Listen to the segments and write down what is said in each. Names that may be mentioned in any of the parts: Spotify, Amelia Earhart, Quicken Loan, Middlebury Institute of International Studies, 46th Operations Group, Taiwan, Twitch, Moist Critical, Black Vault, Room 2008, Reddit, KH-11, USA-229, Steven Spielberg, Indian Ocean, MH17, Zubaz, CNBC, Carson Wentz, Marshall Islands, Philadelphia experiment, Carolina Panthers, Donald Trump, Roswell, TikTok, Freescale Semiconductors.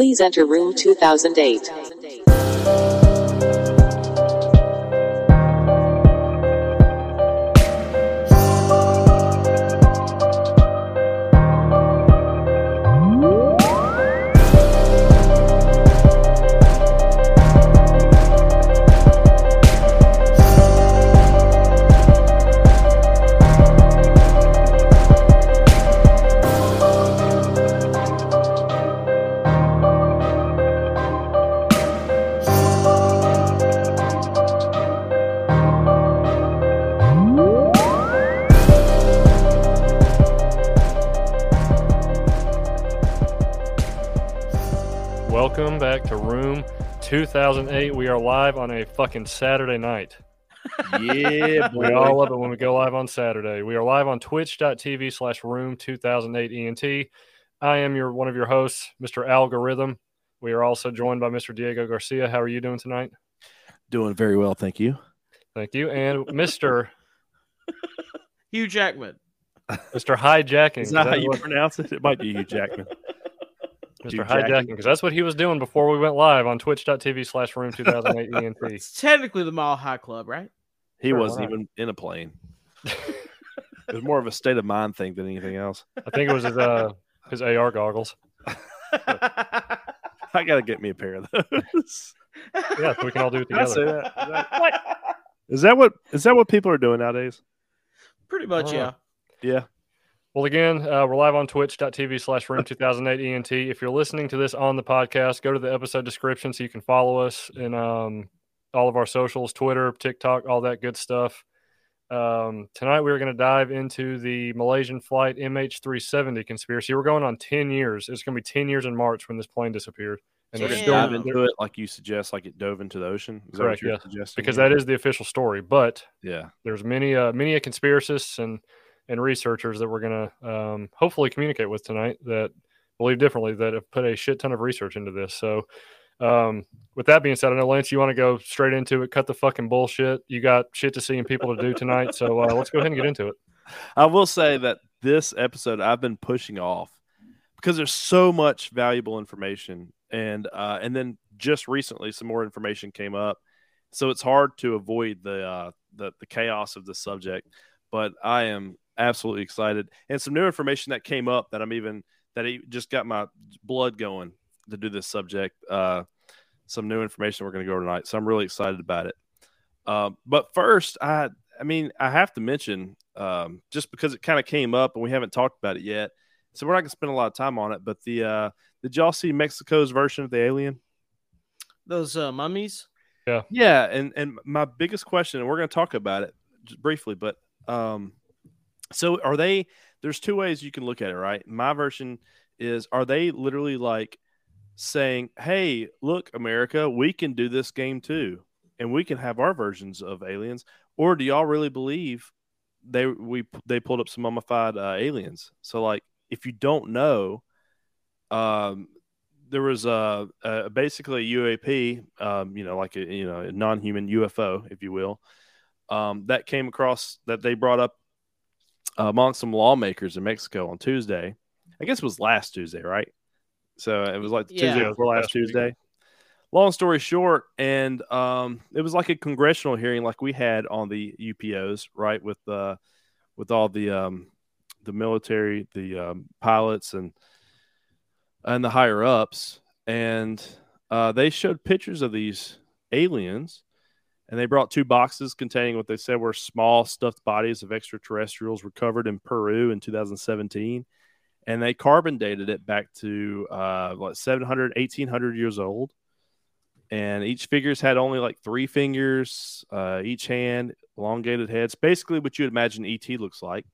Please enter room 2008. Welcome back to Room 2008. We are live on a fucking Saturday night. Yeah, boy. We all love it when we go live on Saturday. We are live on twitch.tv/room2008ENT. I am one of your hosts, Mr. Algorithm. We are also joined by Mr. Diego Garcia. How are you doing tonight? Doing very well, thank you. Thank you. And Mr. Hugh Jackman. Mr. Hijacking. Is that how you pronounce it? It might be Hugh Jackman. Mr. Hijacking, because that's what he was doing before we went live on twitch.tv/room2008ENT. It's technically the Mile High Club, right? He wasn't even in a plane. It was more of a state of mind thing than anything else. I think it was his AR goggles. I got to get me a pair of those. Yeah, so we can all do it together. I say that. Is that what people are doing nowadays? Pretty much, yeah. Yeah. Well, again, we're live on twitch.tv/room2008ENT. If you're listening to this on the podcast, go to the episode description so you can follow us in all of our socials, Twitter, TikTok, all that good stuff. Tonight, we're going to dive into the Malaysian flight MH370 conspiracy. We're going on 10 years. It's going to be 10 years in March when this plane disappeared. And they're still dive into it like you suggest, like it dove into the ocean. Is correct, yeah, because that is the official story. But yeah, there's many conspiracists and researchers that we're going to hopefully communicate with tonight that believe differently, that have put a shit ton of research into this. So with that being said, I know, Lance, you want to go straight into it, cut the fucking bullshit. You got shit to see and people to do tonight. So let's go ahead and get into it. I will say that this episode I've been pushing off because there's so much valuable information. And then just recently some more information came up. So it's hard to avoid the chaos of the subject, but I am absolutely excited, and some new information that came up that it just got my blood going to do this subject. Some new information we're going to go over tonight, so I'm really excited about it. But first, I have to mention, just because it kind of came up and we haven't talked about it yet, so we're not going to spend a lot of time on it. But did y'all see Mexico's version of the alien? Those mummies? Yeah, yeah. And my biggest question, and we're going to talk about it just briefly, but so are they, there's two ways you can look at it, right? My version is, are they literally like saying, hey, look, America, we can do this game too, and we can have our versions of aliens? Or do y'all really believe they pulled up some mummified aliens? So like, if you don't know, there was basically a UAP, a non-human UFO, if you will, that came across, that they brought up among some lawmakers in Mexico on Tuesday. I guess it was last Tuesday, right? So it was like Tuesday before last Tuesday. Long story short, and it was like a congressional hearing like we had on the UPOs, right? With all the military, the pilots and the higher ups, and they showed pictures of these aliens. And they brought two boxes containing what they said were small stuffed bodies of extraterrestrials recovered in Peru in 2017. And they carbon dated it back to 1,800 years old. And each figure's had only like three fingers, each hand, elongated heads. Basically what you would imagine ET looks like,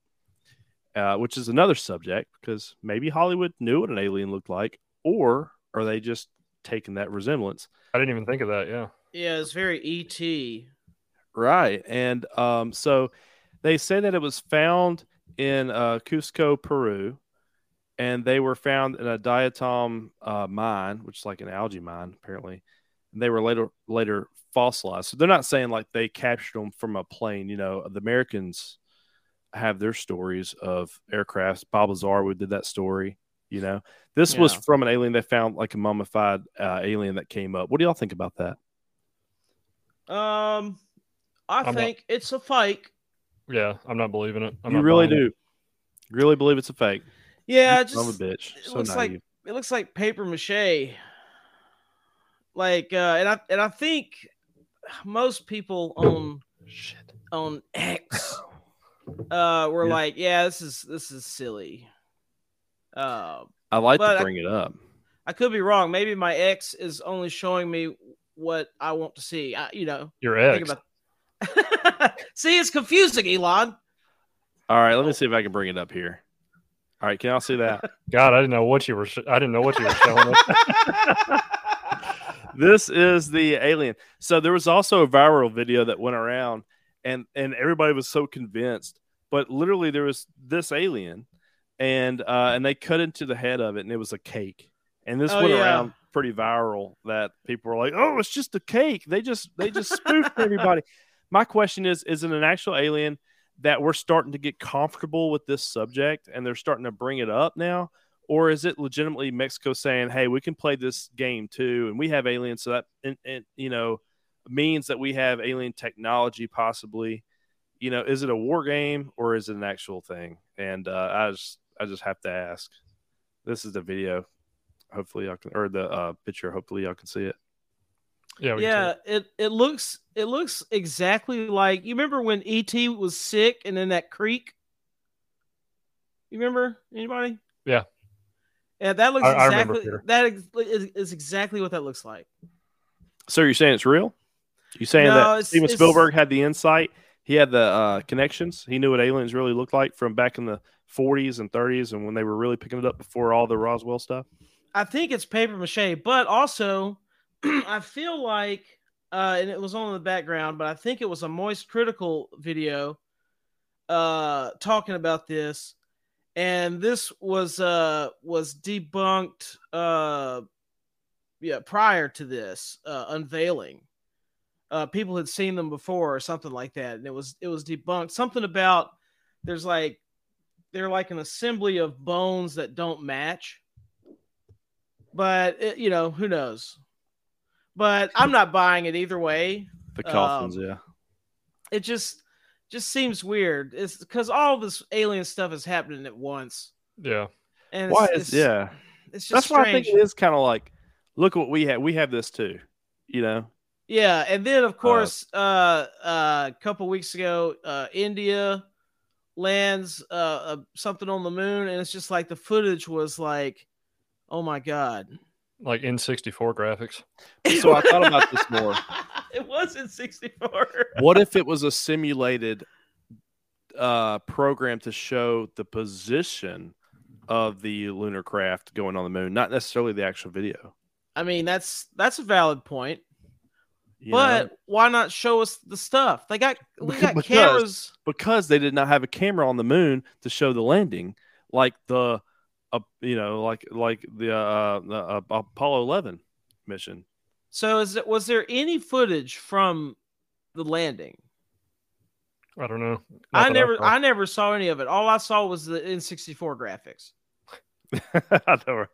which is another subject, because maybe Hollywood knew what an alien looked like, or are they just taking that resemblance? I didn't even think of that, yeah. Yeah, it's very E.T. Right. And so they say that it was found in Cusco, Peru, and they were found in a diatom mine, which is like an algae mine, apparently. And they were later fossilized. So they're not saying like they captured them from a plane. You know, the Americans have their stories of aircrafts. Bob Lazar did that story. You know, this was from an alien they found, like a mummified alien that came up. What do y'all think about that? I think it's a fake. Yeah, I'm not believing it. You really believe it's a fake? Yeah, it looks like paper mache. Like, and I think most people on X were like, yeah, this is silly. I like to bring it up. I could be wrong. Maybe my ex is only showing me what I want to see. Your ex. See, it's confusing, Elon. All right, let me see if I can bring it up here. All right, can y'all see that? God, I didn't know what you were showing us. This is the alien. So there was also a viral video that went around, and everybody was so convinced. But literally, there was this alien. And they cut into the head of it, and it was a cake. And this went around pretty viral that people were like, "Oh, it's just a cake. They just spoofed everybody." My question is it an actual alien that we're starting to get comfortable with this subject, and they're starting to bring it up now, or is it legitimately Mexico saying, "Hey, we can play this game too, and we have aliens, so that and means that we have alien technology possibly." You know, is it a war game or is it an actual thing? And I just have to ask. This is the video. Hopefully y'all can, or the picture. Hopefully y'all can see it. Yeah. It looks exactly like, you remember when ET was sick and in that creek. You remember, anybody? Yeah. Yeah, that looks exactly. That is exactly what that looks like. So you're saying it's real? You saying that Steven Spielberg had the insight? He had the connections. He knew what aliens really looked like from back in the 40s and 30s and when they were really picking it up before all the Roswell stuff. I think it's paper mache, but also I feel like, and it was on in the background, but I think it was a Moist Critical video talking about this. And this was debunked prior to this unveiling. People had seen them before or something like that. And it was debunked. Something about they're like an assembly of bones that don't match. But, who knows? But I'm not buying it either way. The coffins, yeah. It just seems weird. It's because all this alien stuff is happening at once. Yeah. And it's just that's strange. Why I think it is kind of like, look what we have. We have this too, you know? Yeah, and then of course, a couple weeks ago, India lands something on the moon, and it's just like the footage was like, "Oh my god!" Like N64 graphics. So I thought about this more. It was N64. What if it was a simulated program to show the position of the lunar craft going on the moon, not necessarily the actual video? I mean, that's a valid point. But why not show us the stuff? We got cameras. Because they did not have a camera on the moon to show the landing, like the, the Apollo 11 mission. So was there any footage from the landing? I don't know. I never saw any of it. All I saw was the N64 graphics. I know,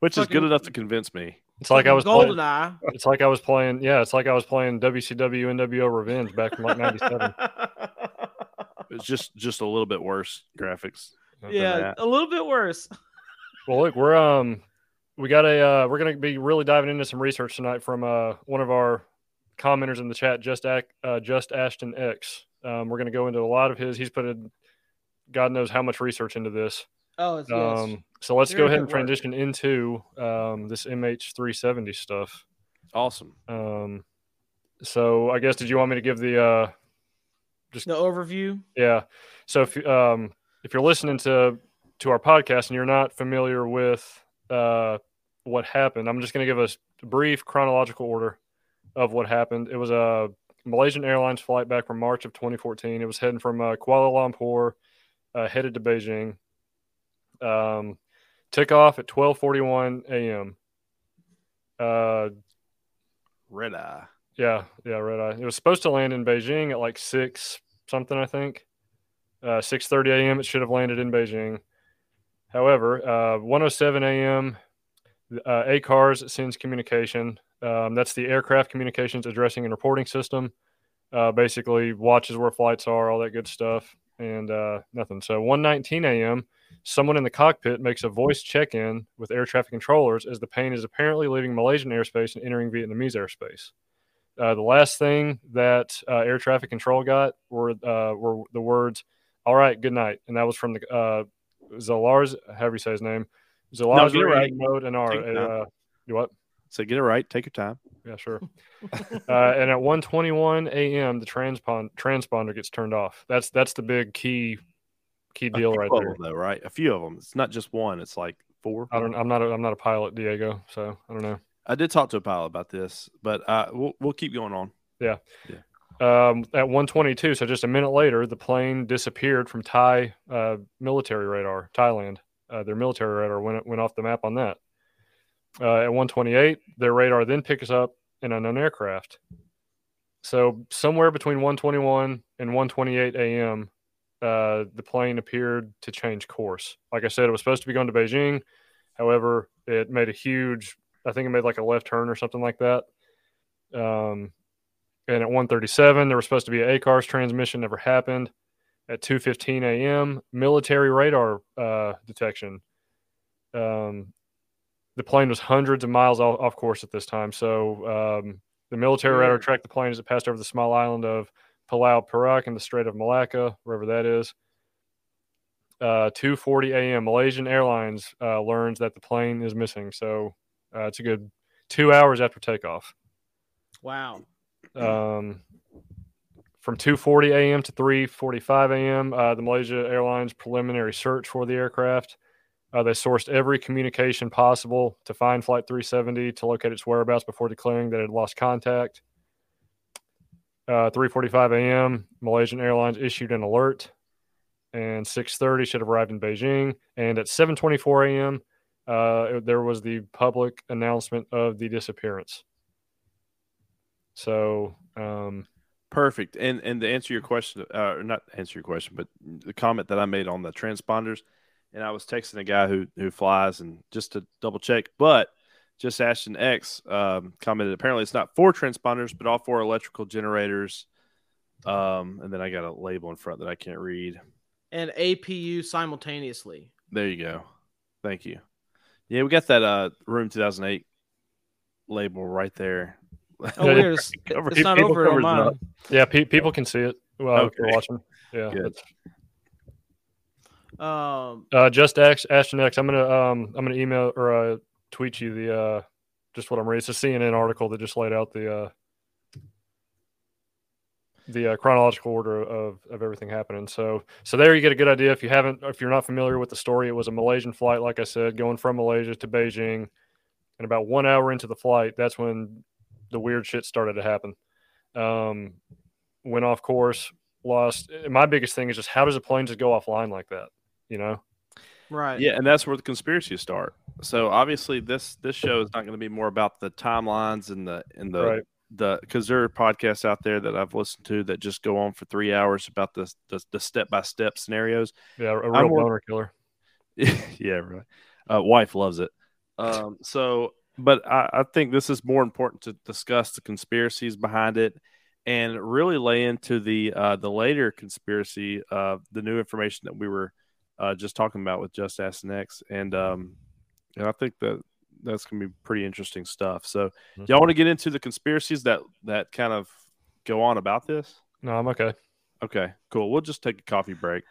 which is good enough to convince me. It's like I was GoldenEye. It's like I was playing WCW NWO Revenge back from like '97. It's just a little bit worse graphics. Yeah, a little bit worse. Well, look, we're gonna be really diving into some research tonight from one of our commenters in the chat, Just Ashton X. We're gonna go into a lot of his. He's put God knows how much research into this. Oh, it's yes. So let's go ahead and transition into this MH370 stuff. Awesome. So I guess, did you want me to give the just the overview? Yeah. So if you're listening to our podcast and you're not familiar with what happened, I'm just going to give a brief chronological order of what happened. It was a Malaysian Airlines flight back from March of 2014. It was heading from Kuala Lumpur, headed to Beijing. Took off at 12:41 a.m. Red eye. Yeah, red eye. It was supposed to land in Beijing at like 6 something, I think. 6:30 a.m. It should have landed in Beijing. However, 1:07 a.m., ACARS sends communication. That's the Aircraft Communications Addressing and Reporting System. Basically watches where flights are, all that good stuff, and nothing. So 1:19 a.m., someone in the cockpit makes a voice check-in with air traffic controllers as the plane is apparently leaving Malaysian airspace and entering Vietnamese airspace. The last thing that air traffic control got were the words, "All right, good night," and that was from the Zaharie, however you say his name, Zaharie Ahmad and R. You what? So get it right. Take your time. Yeah, sure. And at 1:21 a.m., the transponder gets turned off. That's the big key deal right there. Though, right? A few of them. It's not just one. It's like four. I'm not a pilot, Diego. So I don't know. I did talk to a pilot about this, but we'll keep going on. Yeah. At 1:22, so just a minute later, the plane disappeared from Thai military radar. Thailand, their military radar went off the map on that. At 1:28, their radar then picks up an unknown aircraft. So somewhere between 1:21 and 1:28 a.m., the plane appeared to change course. Like I said, it was supposed to be going to Beijing. However, it made a huge, I think it made like a left turn or something like that. And at 1:37, there was supposed to be an ACARS transmission. Never happened. At 2:15 a.m., military radar detection. The plane was hundreds of miles off course at this time. So the military radar tracked the plane as it passed over the small island of Palau Perak in the Strait of Malacca, wherever that is. 2:40 a.m., Malaysian Airlines learns that the plane is missing. So it's a good 2 hours after takeoff. Wow. From 2:40 a.m. to 3:45 a.m., the Malaysia Airlines preliminary search for the aircraft. They sourced every communication possible to find Flight 370 to locate its whereabouts before declaring that it had lost contact. 3:45 a.m., Malaysian Airlines issued an alert, and 6:30 should have arrived in Beijing. And at 7:24 a.m., there was the public announcement of the disappearance. So, perfect. And to answer your question, not answer your question, but the comment that I made on the transponders. And I was texting a guy who flies, and just to double check, but just Ashton X commented, apparently it's not four transponders, but all four electrical generators. And then I got a label in front that I can't read. And APU simultaneously. There you go. Thank you. Yeah, we got that Room 2008 label right there. Oh, weird. It's not over on mine. Yeah, people can see it. Well, okay. If you're watching. Yeah. Just Ashton X, I'm gonna email or tweet you the just what I'm reading. It's a CNN article that just laid out the chronological order of everything happening. So there you get a good idea. If you're not familiar with the story, it was a Malaysian flight, like I said, going from Malaysia to Beijing, and about 1 hour into the flight, that's when the weird shit started to happen. Went off course, lost. My biggest thing is just how does a plane just go offline like that? You know? Right. Yeah, and that's where the conspiracies start. So obviously this show is not going to be more about the timelines and the because there are podcasts out there that I've listened to that just go on for 3 hours about the step-by-step scenarios. Yeah, a real boner killer. Yeah, right. Wife loves it. But I think this is more important to discuss the conspiracies behind it and really lay into the later conspiracy, the new information that we were just talking about with Just Ask Next. And I think that's going to be pretty interesting stuff. So y'all want to get into the conspiracies that kind of go on about this? No, I'm okay. Okay, cool. We'll just take a coffee break.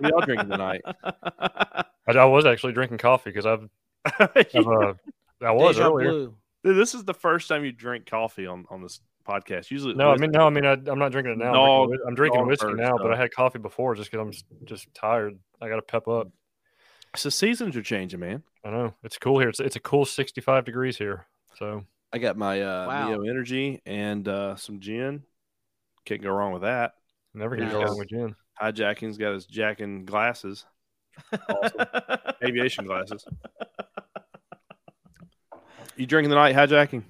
We all drinking tonight. I was actually drinking coffee because I was earlier. Dude, this is the first time you drink coffee on this podcast. Usually, I'm not drinking it now. No, I'm drinking whiskey now, but I had coffee before just because I'm just tired. I got to pep up. So seasons are changing, man. I know it's cool here. It's a cool 65 degrees here. So I got my Neo Energy and some gin. Can't go wrong with that. Never can go wrong with gin. Hijacking's got his jacking glasses. Awesome. Aviation glasses. You drinking the night, hijacking?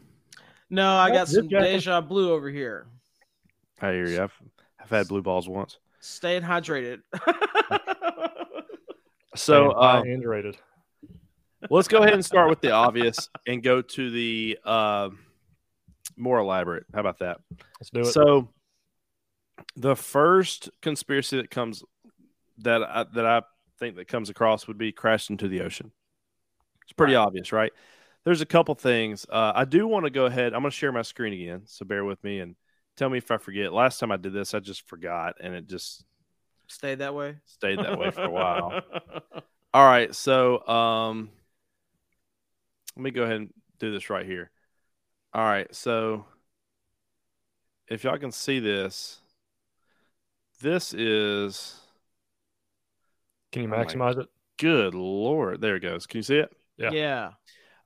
No, I got some deja blue over here. I hear you. I've had blue balls once. Staying hydrated. So and rated. Let's go ahead and start with the obvious and go to the more elaborate. How about that? Let's do it. So the first conspiracy that comes that I think that comes across would be crashed into the ocean. It's pretty obvious, right? There's a couple things. I do want to go ahead. I'm going to share my screen again, so bear with me and tell me if I forget. Last time I did this, I just forgot, and it just stayed that way. Stayed that way for a while. All right, so let me go ahead and do this right here. All right, so if y'all can see this, this is... Can you maximize it? Good Lord. There it goes. Can you see it? Yeah.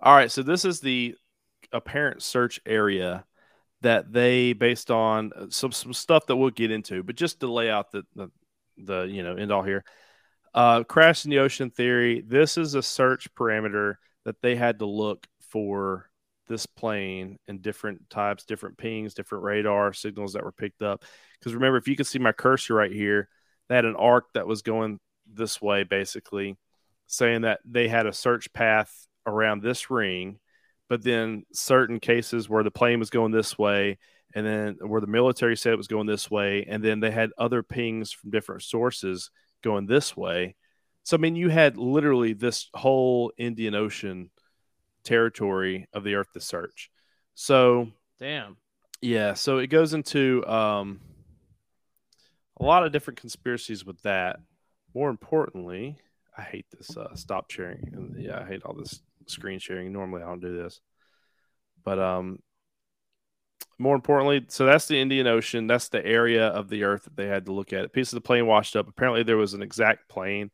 All right, so this is the apparent search area that they based on some stuff that we'll get into, but just to lay out the you know, end all here. Crash in the ocean theory. This is a search parameter that they had to look for this plane in different types, different pings, different radar signals that were picked up. Because remember, if you can see my cursor right here, they had an arc that was going this way, basically saying that they had a search path around this ring, but then certain cases where the plane was going this way, and then where the military said it was going this way, and then they had other pings from different sources going this way. So I mean, you had literally this whole Indian Ocean territory of the Earth to search. So damn, yeah. So it goes into a lot of different conspiracies with that. More importantly, I hate this stop sharing, and yeah, I hate all this screen sharing. Normally, I don't do this, but more importantly, so that's the Indian Ocean. That's the area of the Earth that they had to look at. A piece of the plane washed up. Apparently, there was an exact plane,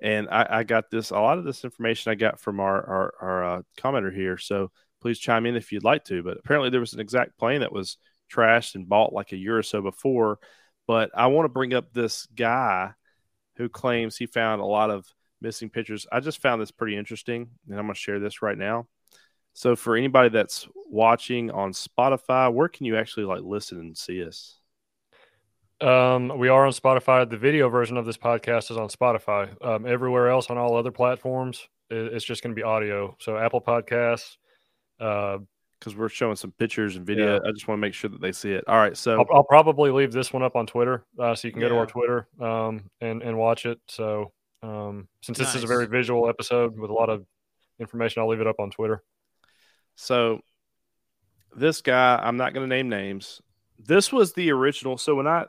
and I got this. A lot of this information I got from our commenter here. So please chime in if you'd like to. But apparently, there was an exact plane that was trashed and bought like a year or so before. But I want to bring up this guy who claims he found a lot of missing pictures. I just found this pretty interesting, and I'm going to share this right now. So for anybody that's watching on Spotify, where can you actually like listen and see us? We are on Spotify. The video version of this podcast is on Spotify. Everywhere else on all other platforms, it's just going to be audio. So Apple Podcasts. Because we're showing some pictures and video. Yeah. I just want to make sure that they see it. All right, so I'll probably leave this one up on Twitter, so you can go to our Twitter and watch it. So since this is a very visual episode with a lot of information, I'll leave it up on Twitter. So this guy, I'm not going to name names. This was the original. So when I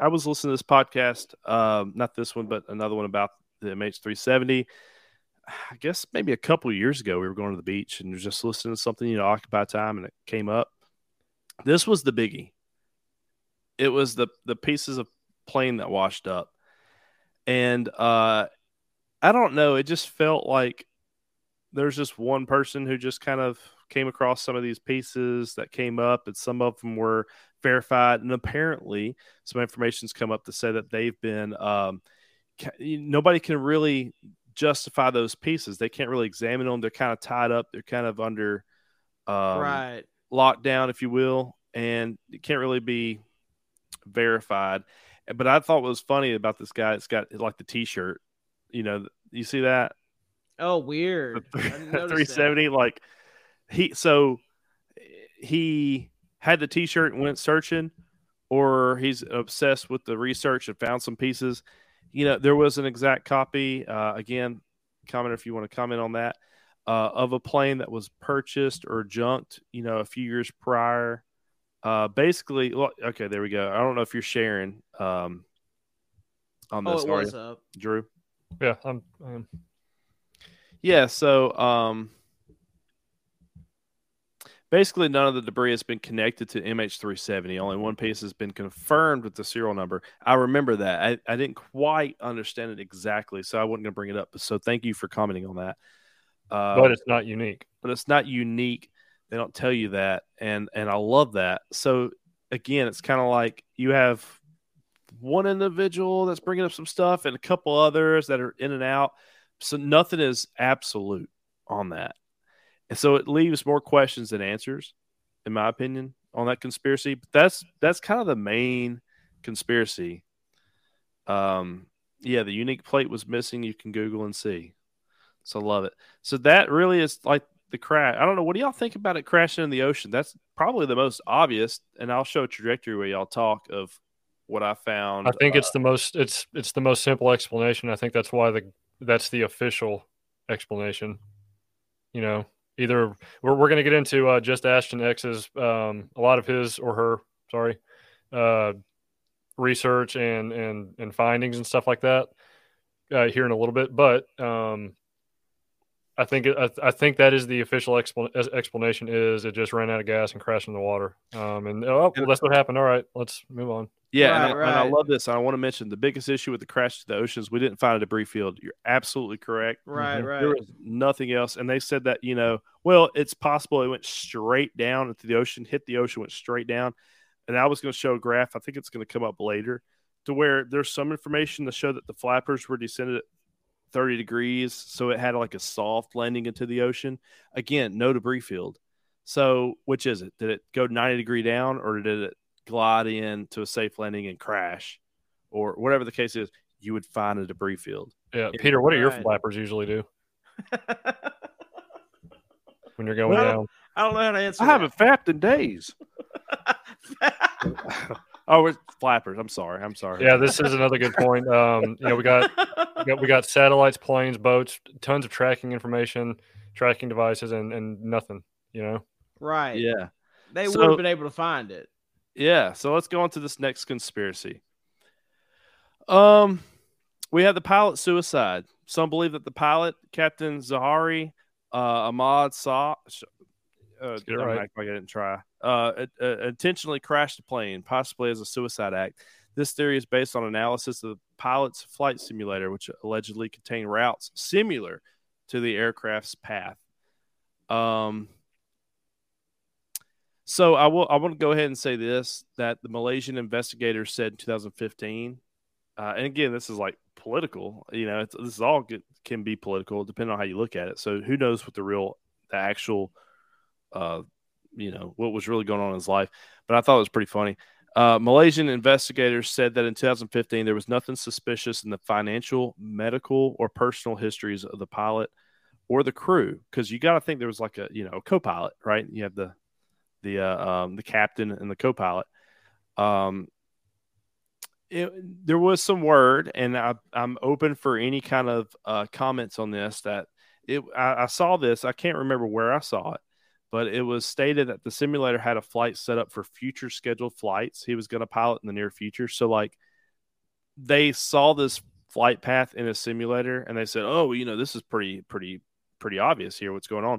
was listening to this podcast, not this one, but another one about the MH370, I guess maybe a couple of years ago, we were going to the beach and just listening to something, you know, Occupy Time, and it came up. This was the biggie. It was the pieces of plane that washed up. And I don't know. It just felt like there's just one person who just kind of came across some of these pieces that came up, and some of them were verified. And apparently some information's come up to say that they've been nobody can really justify those pieces. They can't really examine them. They're kind of tied up. They're kind of under lockdown, if you will, and it can't really be verified. But I thought what was funny about this guy, it's got like the T-shirt, you know, you see that? Oh, weird. 370, that. Like he had the T-shirt and went searching, or he's obsessed with the research and found some pieces. You know, there was an exact copy. Again, commenter, if you want to comment on that, of a plane that was purchased or junked, you know, a few years prior. Basically, okay, there we go. I don't know if you're sharing on this. Oh, it up. Drew? Yeah, I'm. Yeah, so basically none of the debris has been connected to MH370. Only one piece has been confirmed with the serial number. I remember that. I didn't quite understand it exactly, so I wasn't going to bring it up. So thank you for commenting on that. But it's not unique. But it's not unique. They don't tell you that, and I love that. So, again, it's kind of like you have one individual that's bringing up some stuff and a couple others that are in and out. So nothing is absolute on that. And so it leaves more questions than answers, in my opinion, on that conspiracy. But that's kind of the main conspiracy Yeah, the unique plate was missing. You can Google and see. So love it. So that really is like the crash. I don't know. What do y'all think about it crashing in the ocean? That's probably the most obvious. And I'll show a trajectory where y'all talk of what I found. I think it's the most simple explanation. I think that's why that's the official explanation. You know, either we're going to get into just Ashton X's a lot of his or her, sorry, research and findings and stuff like that here in a little bit, but I think that is the official explanation. Is it just ran out of gas and crashed in the water? Well, that's what happened. All right, let's move on. Yeah, right, and I love this. I want to mention the biggest issue with the crash to the oceans. We didn't find a debris field. You're absolutely correct. Right, mm-hmm. Right. There was nothing else, and they said that well, it's possible it went straight down into the ocean, hit the ocean, went straight down. And I was going to show a graph. I think it's going to come up later, to where there's some information to show that the flappers were descended at 30 degrees, so it had like a soft landing into the ocean. Again, no debris field. So which is it? Did it go 90 degree down, or did it glide in to a safe landing and crash, or whatever the case is? You would find a debris field. Yeah, Peter, what do your flappers usually do when you're going down? I don't know how to answer. I haven't fapped in days. Oh, we're flappers. I'm sorry. Yeah, this is another good point. We got satellites, planes, boats, tons of tracking information, tracking devices, and nothing. Right. Yeah. They would have been able to find it. Yeah. So let's go on to this next conspiracy. We have the pilot suicide. Some believe that the pilot, Captain Zaharie Ahmad, intentionally crashed the plane, possibly as a suicide act. This theory is based on analysis of the pilot's flight simulator, which allegedly contained routes similar to the aircraft's path. So I want to go ahead and say this, that the Malaysian investigator said in 2015, and again, this is like political, this is all can be political depending on how you look at it. So who knows what the actual what was really going on in his life, but I thought it was pretty funny. Malaysian investigators said that in 2015 there was nothing suspicious in the financial, medical, or personal histories of the pilot or the crew, because you got to think there was like a co-pilot, right? You have the captain and the co-pilot. There was some word, and I'm open for any kind of comments on this. I saw this. I can't remember where I saw it, but it was stated that the simulator had a flight set up for future scheduled flights he was going to pilot in the near future. So like they saw this flight path in a simulator and they said, oh, this is pretty obvious here, what's going on.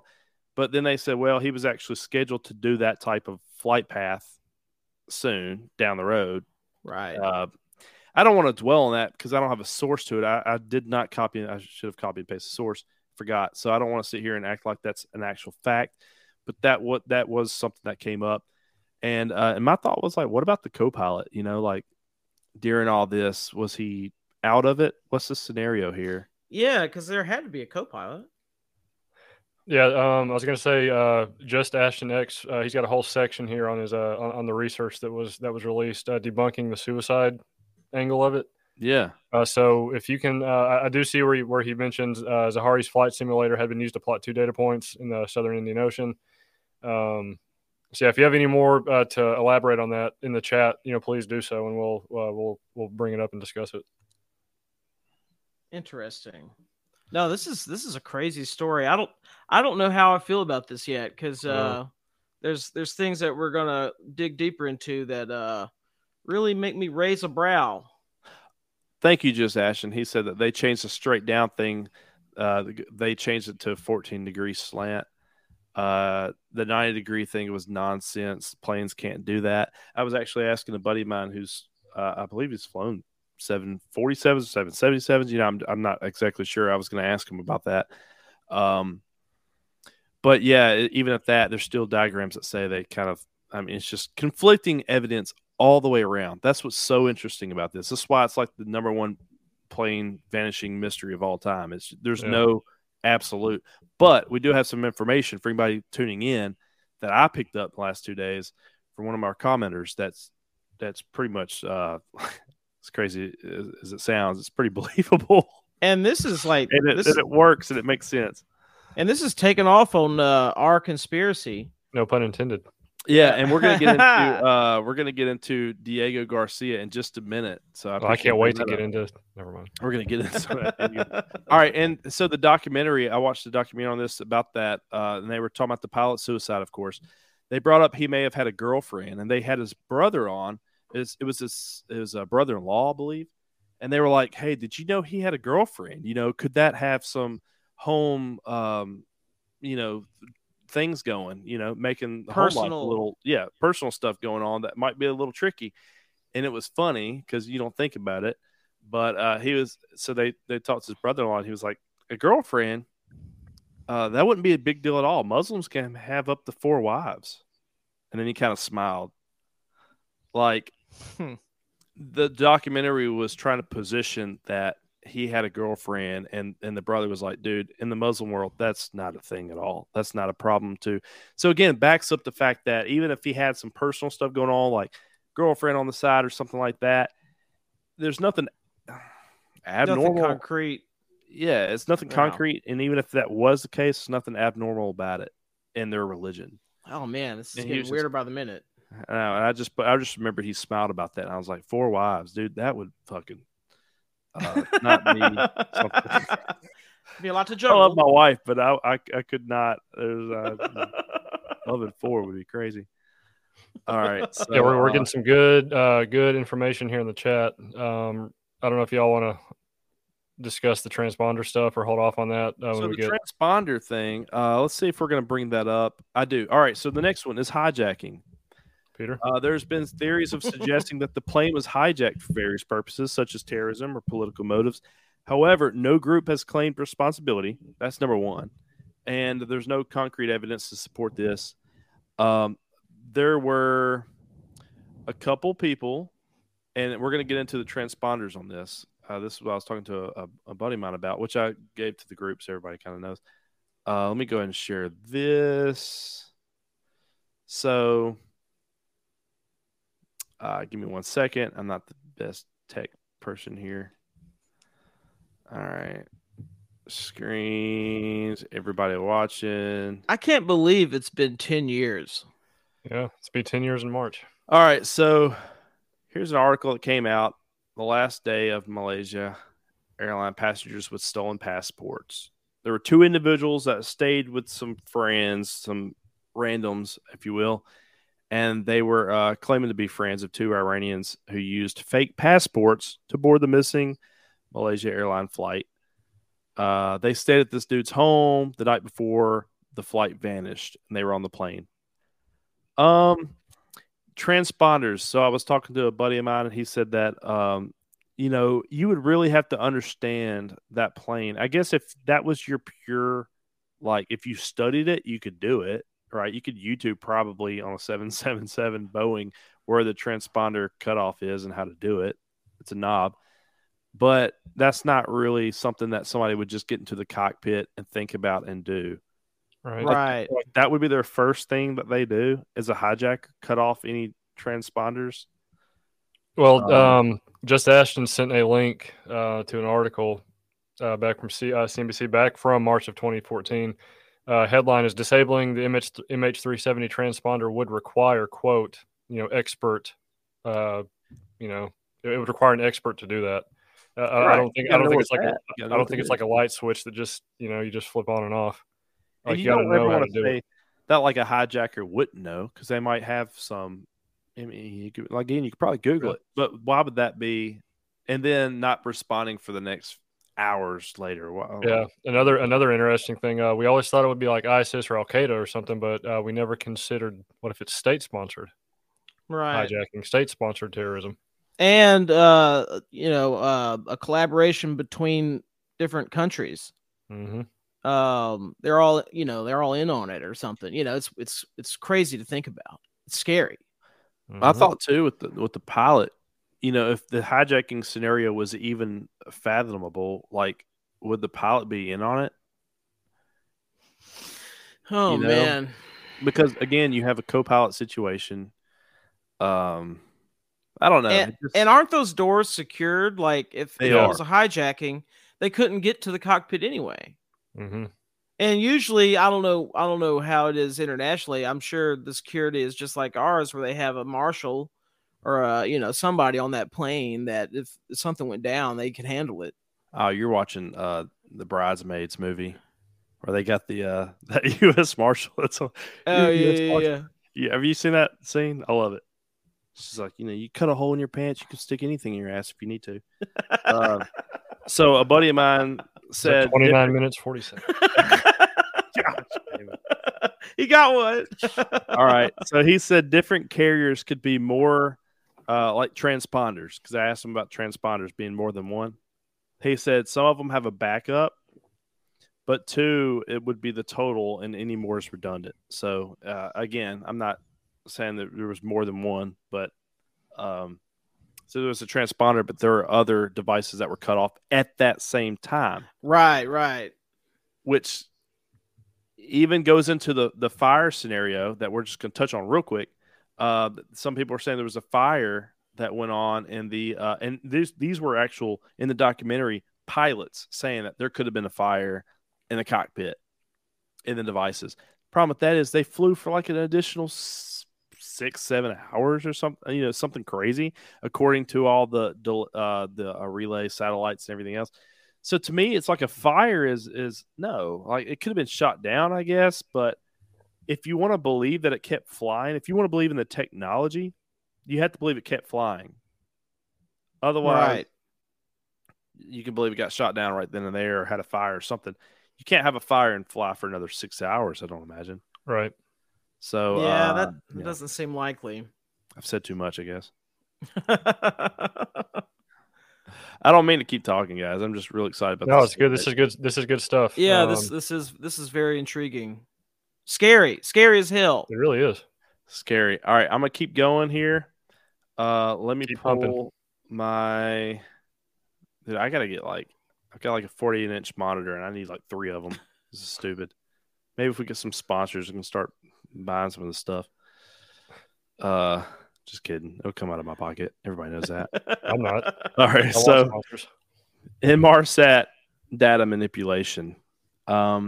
But then they said, well, he was actually scheduled to do that type of flight path soon down the road. Right. I don't want to dwell on that because I don't have a source to it. I did not copy it. I should have copied and pasted the source. Forgot. So I don't want to sit here and act like that's an actual fact. But that was something that came up, and my thought was like, what about the co-pilot? During all this, was he out of it? What's the scenario here? Yeah, because there had to be a co-pilot. Yeah, I was gonna say, just Ashton X. He's got a whole section here on his on the research that was released debunking the suicide angle of it. Yeah. So if you can, I do see where he mentions Zaharie's flight simulator had been used to plot two data points in the southern Indian Ocean. So yeah, if you have any more to elaborate on that in the chat, please do so, and we'll bring it up and discuss it. Interesting. No, this is a crazy story. I don't know how I feel about this yet, because there's things that we're gonna dig deeper into that really make me raise a brow. Thank you, Just Ashton. He said that they changed the straight down thing. They changed it to a 14-degree slant. The 90-degree thing was nonsense. Planes can't do that. I was actually asking a buddy of mine who's, I believe he's flown 747s or 777s. I'm not exactly sure. I was going to ask him about that. But yeah, even at that, there's still diagrams that say they kind of, it's just conflicting evidence all the way around. That's what's so interesting about this. That's why it's like the number one plane vanishing mystery of all time. There's no absolute, but we do have some information for anybody tuning in that I picked up the last 2 days from one of our commenters. That's pretty much as crazy as it sounds, it's pretty believable. And this is like, it works and it makes sense. And this is taken off on our conspiracy. No pun intended. Yeah, and we're gonna get into Diego Garcia in just a minute. So I can't wait to get into. Never mind. We're gonna get into. All right, and so the documentary, I watched the documentary on this about that, and they were talking about the pilot suicide. Of course, they brought up he may have had a girlfriend, and they had his brother on. It was a brother-in-law, I believe, and they were like, "Hey, did you know he had a girlfriend? You know, could that have some home, you know?" Things going, you know, making the personal, whole life a little, personal stuff going on that might be a little tricky." And it was funny because you don't think about it, but he was, so they talked to his brother-in-law, and he was like, "A girlfriend, that wouldn't be a big deal at all. Muslims can have up to 4 wives." And then he kind of smiled, like the documentary was trying to position that he had a girlfriend, and the brother was like, "Dude, in the Muslim world, that's not a thing at all. That's not a problem too." So again, backs up the fact that even if he had some personal stuff going on, like girlfriend on the side or something like that, there's nothing abnormal. Nothing concrete. Yeah. It's nothing concrete. And even if that was the case, there's nothing abnormal about it in their religion. Oh man. This is getting weirder by the minute. I just remembered he smiled about that. And I was like, 4 wives, dude, that would fucking, not me. Be a lot to juggle. I love my wife, but I could not. Loving 4 would be crazy. All right, so, yeah, we're getting some good information here in the chat. I don't know if y'all want to discuss the transponder stuff or hold off on that. So the transponder thing. Let's see if we're going to bring that up. I do. All right. So the next one is hijacking. Peter? There's been theories of suggesting that the plane was hijacked for various purposes, such as terrorism or political motives. However, no group has claimed responsibility. That's number one. And there's no concrete evidence to support this. There were a couple people, and we're going to get into the transponders on this. This is what I was talking to a buddy of mine about, which I gave to the group so everybody kind of knows. Let me go ahead and share this. So... give me 1 second. I'm not the best tech person here. All right. Screens. Everybody watching. I can't believe it's been 10 years. Yeah, it's been 10 years in March. All right. So here's an article that came out the last day of Malaysia airline passengers with stolen passports. There were 2 individuals that stayed with some friends, some randoms, if you will. And they were claiming to be friends of 2 Iranians who used fake passports to board the missing Malaysia airline flight. They stayed at this dude's home the night before the flight vanished, and they were on the plane. Transponders. So I was talking to a buddy of mine, and he said that, you know, you would really have to understand that plane. I guess if that was your pure, like, if you studied it, you could do it. Right, you could YouTube probably on a 777 Boeing where the transponder cutoff is and how to do it. It's a knob, but that's not really something that somebody would just get into the cockpit and think about and do. Right. Like that would be their first thing that they do is a hijack, cut off any transponders. Well, JustXashton sent a link to an article back from CNBC back from March of 2014. Headline is disabling the MH370 transponder would require, quote, you know, expert, you know, it would require an expert to do that. Right. I don't think it's like a, it's like a light switch that just, you know, you just flip on and off. Like, and you don't ever want to say that like a hijacker wouldn't know because they might have some. I mean, you could, like, again, you could probably Google it, but why would that be? And then not responding for the next hours later. Wow. Yeah, another interesting thing. We always thought it would be like ISIS or Al Qaeda or something, but we never considered what if it's state-sponsored, right? Hijacking, state-sponsored terrorism, and a collaboration between different countries. Mm-hmm. They're all they're all in on it or something. You know, it's crazy to think about. It's scary. Mm-hmm. I thought too with the pilot. You know, if the hijacking scenario was even fathomable, like, would the pilot be in on it? Oh, you know? Man. Because, again, you have a co-pilot situation. I don't know. And aren't those doors secured? Like if it was a hijacking, they couldn't get to the cockpit anyway. Mm-hmm. And usually, I don't know how it is internationally. I'm sure the security is just like ours, where they have a marshal or somebody on that plane that if something went down, they could handle it. Oh, you're watching the Bridesmaids movie, where they got the that U.S. marshal. Yeah. Have you seen that scene? I love it. She's like, you cut a hole in your pants, you can stick anything in your ass if you need to. So a buddy of mine said 29 minutes, 40 seconds. Gosh, he got one. All right. So he said different carriers could be more like transponders, because I asked him about transponders being more than one. He said some of them have a backup, but two, it would be the total, and any more is redundant. So again, I'm not saying that there was more than one, but so there was a transponder, but there are other devices that were cut off at that same time. Right. Which even goes into the fire scenario that we're just going to touch on real quick. Some people are saying there was a fire that went on, and these were actual, in the documentary, pilots saying that there could have been a fire in the cockpit, in the devices. Problem with that is they flew for like an additional 6-7 hours or something, something crazy, according to all the relay satellites and everything else. So to me, it's like a fire is no, like it could have been shot down, I guess. But if you want to believe that it kept flying, if you want to believe in the technology, you have to believe it kept flying. Otherwise, right, you can believe it got shot down right then and there, or had a fire or something. You can't have a fire and fly for another 6 hours, I don't imagine. Right. So yeah, that doesn't seem likely. I've said too much, I guess. I don't mean to keep talking, guys. I'm just real excited about this. No, it's good. This is good stuff. Yeah, this is very intriguing. Scary as hell. It really is. Scary. All right, I'm gonna keep going here. Let me pull my. Dude, I gotta get like, I've got like a 48-inch monitor, and I need like 3 of them. This is stupid. Maybe if we get some sponsors, we can start buying some of the stuff. Just kidding. It'll come out of my pocket. Everybody knows that. I'm not. All right. So MRSAT data manipulation. I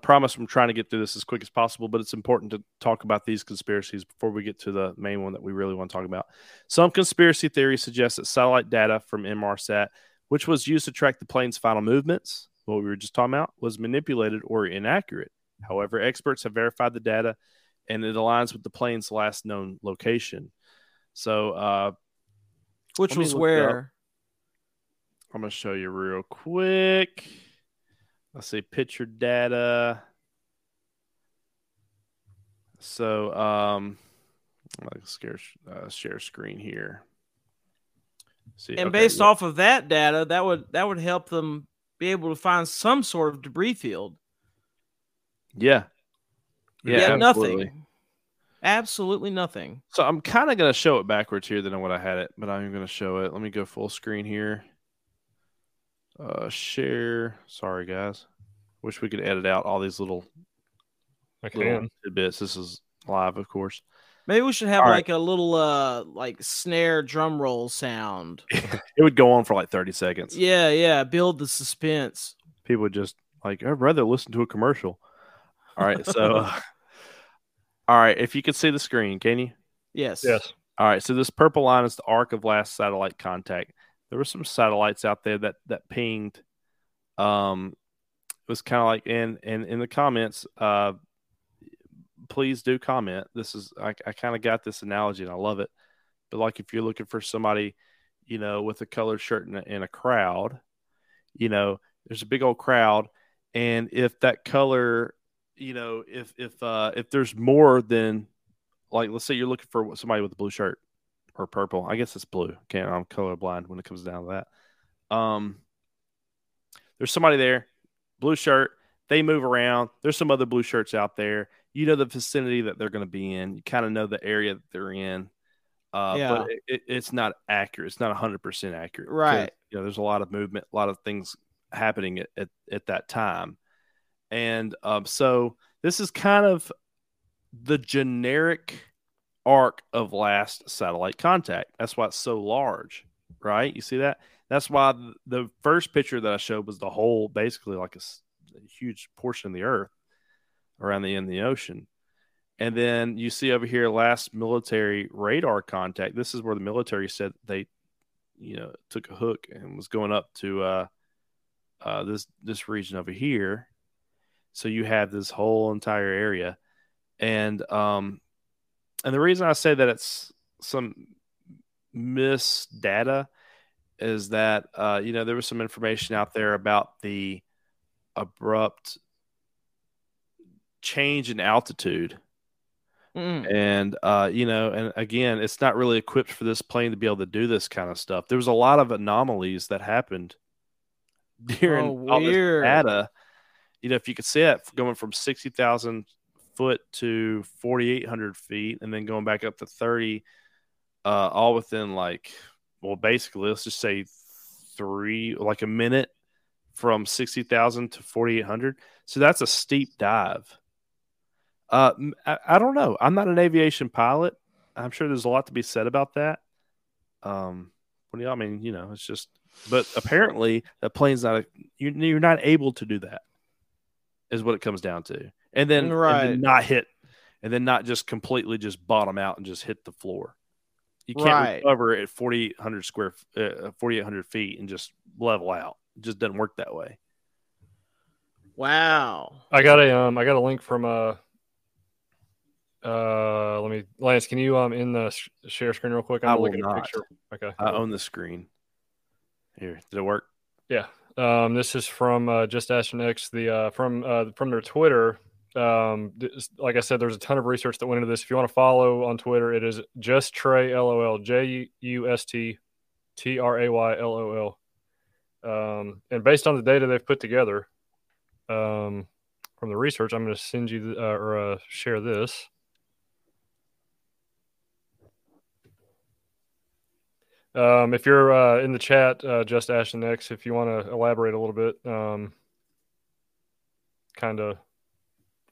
promise I'm trying to get through this as quick as possible, but it's important to talk about these conspiracies before we get to the main one that we really want to talk about. Some conspiracy theories suggest that satellite data from MRSAT, which was used to track the plane's final movements, what we were just talking about, was manipulated or inaccurate. However, experts have verified the data, and it aligns with the plane's last known location. So, which was where? I'm going to show you real quick. Let's see, picture data. So, I'll share screen here. See, and okay, based off of that data, that would help them be able to find some sort of debris field. Yeah, absolutely nothing. So I'm kind of going to show it backwards here than what I had it, but I'm going to show it. Let me go full screen here. Share. Sorry, guys. Wish we could edit out all these little tidbits. This is live, of course. Maybe we should have a little like snare drum roll sound. It would go on for like 30 seconds. Yeah. Build the suspense. People would just like, I'd rather listen to a commercial. All right, so all right, if you can see the screen, can you? Yes. All right, so this purple line is the arc of last satellite contact. There were some satellites out there that pinged. It was kind of like in the comments. Please do comment. This is I kind of got this analogy and I love it. But like if you're looking for somebody, with a colored shirt in a crowd, there's a big old crowd, and if that color if there's more than, like, let's say you're looking for somebody with a blue shirt or purple. I guess it's blue. Okay, I'm colorblind when it comes down to that. There's somebody there, blue shirt. They move around. There's some other blue shirts out there. You know the vicinity that they're going to be in. You kind of know the area that they're in. But it's not accurate. It's not 100% accurate. Right. There's a lot of movement, a lot of things happening at that time. And so this is kind of the generic arc of last satellite contact. That's why it's so large, right? You see that? That's why the first picture that I showed was the whole, basically like a huge portion of the Earth around the end of the ocean. And then you see over here, last military radar contact. This is where the military said they, you know, took a hook and was going up to this region over here. So you have this whole entire area. And the reason I say that it's some misdata is that, you know, there was some information out there about the abrupt change in altitude. And, you know, and again, it's not really equipped for this plane to be able to do this kind of stuff. There was a lot of anomalies that happened during all this data. You know, if you could see it going from 60,000 foot to 4,800 feet and then going back up to 30, all within like, well, basically, let's just say like a minute from 60,000 to 4,800. So that's a steep dive. I don't know. I'm not an aviation pilot. I'm sure there's a lot to be said about that. What do y'all mean? You know, it's just, but apparently the plane's not, you're not able to do that is what it comes down to. And then, right. and then not just completely just bottom out and just hit the floor. You can't recover at 4,800 feet and just level out. It just doesn't work that way. Wow. I got a link from Lance, can you in the share screen real quick? I'm looking at a picture. Okay. I own the screen. Here, did it work? Yeah. This is from JustXashton, from their Twitter. Like I said, there's a ton of research that went into this. If you want to follow on Twitter, it is just Trey LOL, JustTrayLOL. And based on the data they've put together, from the research, I'm going to send you share this. If you're in the chat, JustXashton, if you want to elaborate a little bit, kind of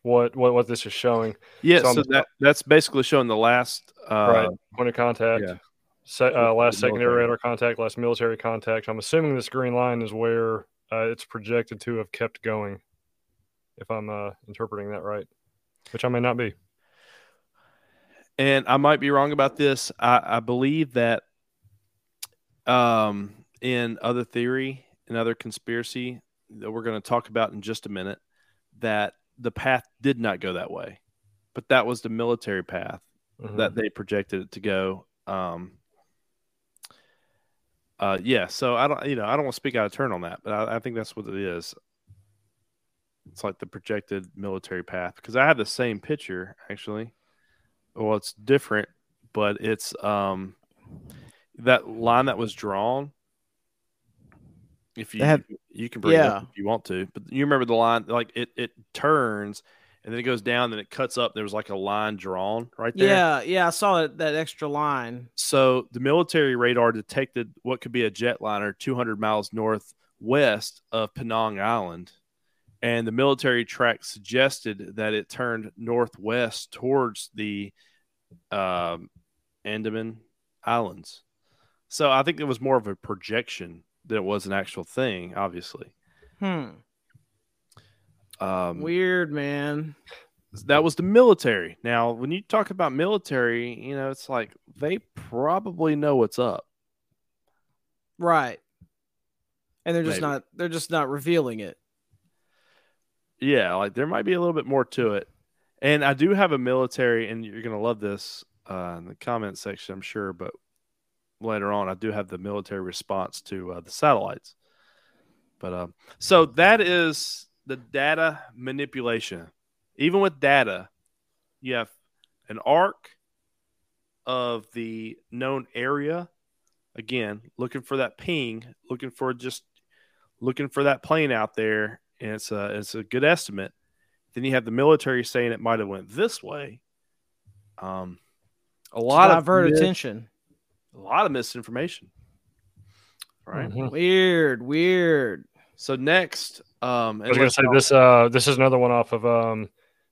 what this is showing. Yeah, so that's basically showing the last point of contact, last secondary radar contact, last military contact. I'm assuming this green line is where it's projected to have kept going, if I'm interpreting that right, which I may not be. And I might be wrong about this. I believe that in other theory, another conspiracy that we're going to talk about in just a minute, that the path did not go that way, but that was the military path that they projected it to go. Yeah. So I don't want to speak out of turn on that, but I think that's what it is. It's like the projected military path. Cause I have the same picture actually. Well, it's different, but it's, that line that was drawn, if you can bring it up if you want to, but you remember the line, like it turns and then it goes down, then it cuts up. There was like a line drawn right there. Yeah, I saw that extra line. So the military radar detected what could be a jetliner 200 miles northwest of Penang Island, and the military track suggested that it turned northwest towards the Andaman Islands. So I think it was more of a projection than it was an actual thing, obviously. Weird, man. That was the military. Now, when you talk about military, you know, it's like they probably know what's up. Right. And they're just not revealing it. Yeah, like there might be a little bit more to it. And I do have a military, and you're going to love this in the comment section, I'm sure, but later on, I do have the military response to the satellites. But so that is the data manipulation. Even with data, you have an arc of the known area. Again, looking for that ping, looking for that plane out there, and it's a good estimate. Then you have the military saying it might have went this way. A lot of diverted attention. A lot of misinformation. Right. Weird. So next, I was going to say this is another one off of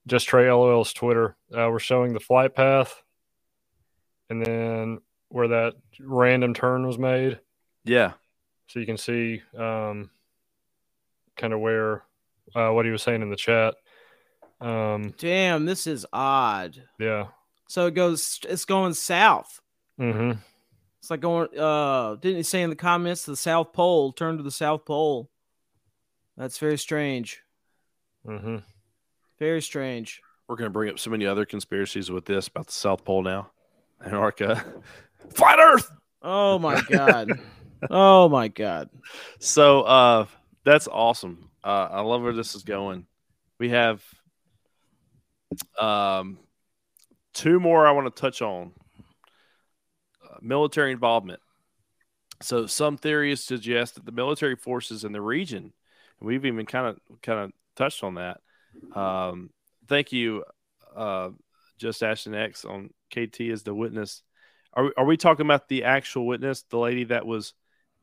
just Trey LOL's Twitter. We're showing the flight path and then where that random turn was made. Yeah. So you can see kind of where what he was saying in the chat. Damn, this is odd. Yeah. So it goes. It's going south. Mm-hmm. It's like going. Didn't he say in the comments the South Pole? Turn to the South Pole. That's very strange. Mm-hmm. Very strange. We're gonna bring up so many other conspiracies with this about the South Pole now, Antarctica, flat Earth. Oh my god. Oh my god. So that's awesome. I love where this is going. We have two more I want to touch on. Military involvement. So some theories suggest that the military forces in the region, and we've even kind of touched on that. Thank you, JustAshton X on KT as the witness. Are we talking about the actual witness, the lady that was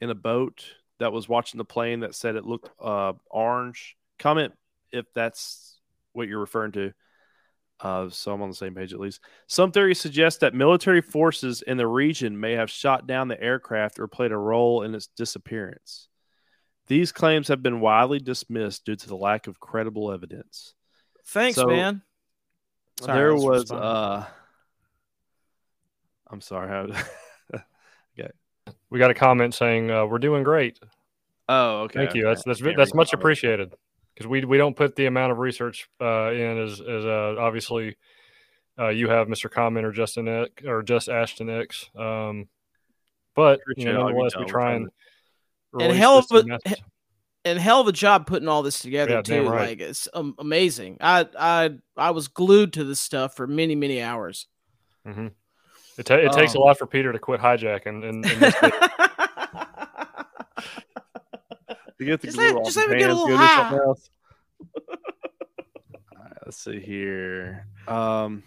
in a boat that was watching the plane that said it looked orange? Comment if that's what you're referring to. So I'm on the same page at least. Some theories suggest that military forces in the region may have shot down the aircraft or played a role in its disappearance. These claims have been widely dismissed due to the lack of credible evidence. Thanks, so, man. Sorry, there was... I'm sorry. Okay. We got a comment saying, we're doing great. Oh, okay. Thank you. Okay. That's much appreciated. Because we don't put the amount of research in as obviously you have, Mr. Commenter, JustAshton X. But you know, nonetheless, we try and hell of a job putting all this together too. Right. Like it's amazing. I was glued to this stuff for many hours. Mm-hmm. It takes a lot for Peter to quit hijacking. And this to get the glue off your hands, go to something else. All right, let's see here. So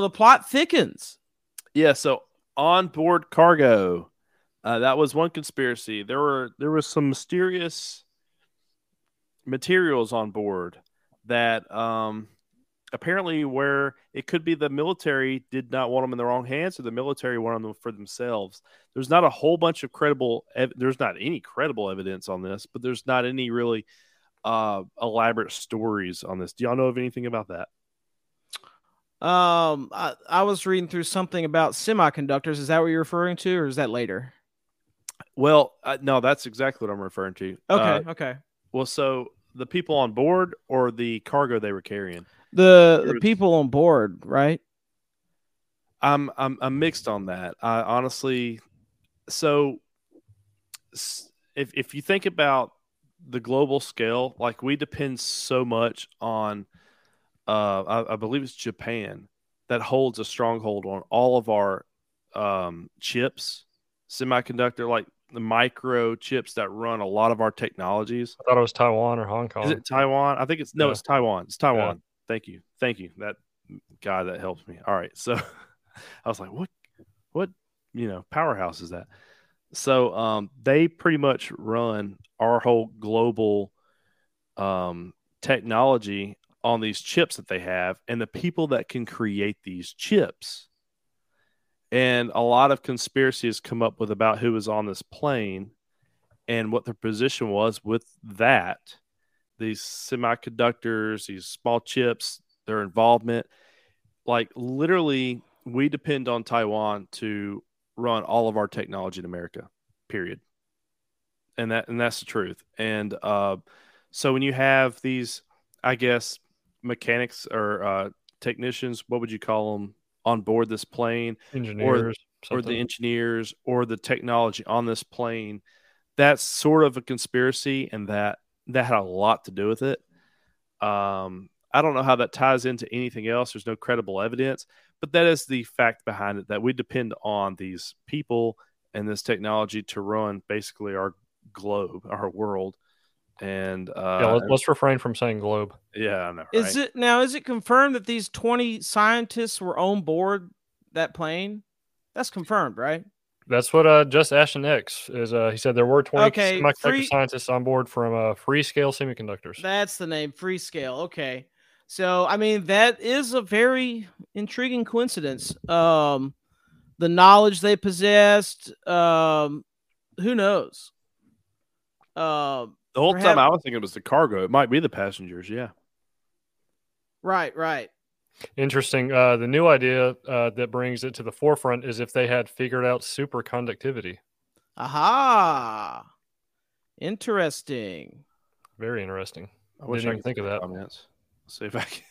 the plot thickens. Yeah, so onboard cargo. That was one conspiracy. There was some mysterious materials on board that apparently where it could be the military did not want them in the wrong hands or the military wanted them for themselves. There's not a whole bunch of there's not any credible evidence on this, but there's not any really elaborate stories on this. Do y'all know of anything about that? I was reading through something about semiconductors. Is that what you're referring to or is that later? Well, no, that's exactly what I'm referring to. Okay. Okay. Well, so the people on board or the cargo they were carrying? The people on board, right? I'm mixed on that. I honestly, so if you think about the global scale, like we depend so much on, I believe it's Japan that holds a stronghold on all of our chips, semiconductor, like the micro chips that run a lot of our technologies. I thought it was Taiwan or Hong Kong. Is it Taiwan? I think it's Taiwan. It's Taiwan. Yeah. Thank you. That guy that helps me. All right. So I was like, what, powerhouse is that? So they pretty much run our whole global technology on these chips that they have and the people that can create these chips. And a lot of conspiracies come up with about who was on this plane and what their position was with that. These semiconductors, these small chips, their involvement. Like literally, we depend on Taiwan to run all of our technology in America, period. And that's the truth. And so when you have these, I guess, mechanics or technicians, what would you call them on board this plane? Engineers. Or the engineers or the technology on this plane. That's sort of a conspiracy and that had a lot to do with it. I don't know how that ties into anything else. There's no credible evidence, but that is the fact behind it, that we depend on these people and this technology to run basically our globe, our world. And let's refrain from saying globe. Yeah, I know. Right? Is it confirmed that these 20 scientists were on board that plane? That's confirmed, right? That's what JustAshton X is. He said there were 20 semiconductor scientists on board from Freescale Semiconductors. That's the name, Freescale. Okay. So, I mean, that is a very intriguing coincidence. the knowledge they possessed. Who knows? The whole time I was thinking it was the cargo. It might be the passengers. Yeah. Right. Right. Interesting. The new idea that brings it to the forefront is if they had figured out superconductivity. Aha. Interesting. Very interesting. I wish I could think of that. Comments. Let's see if I can.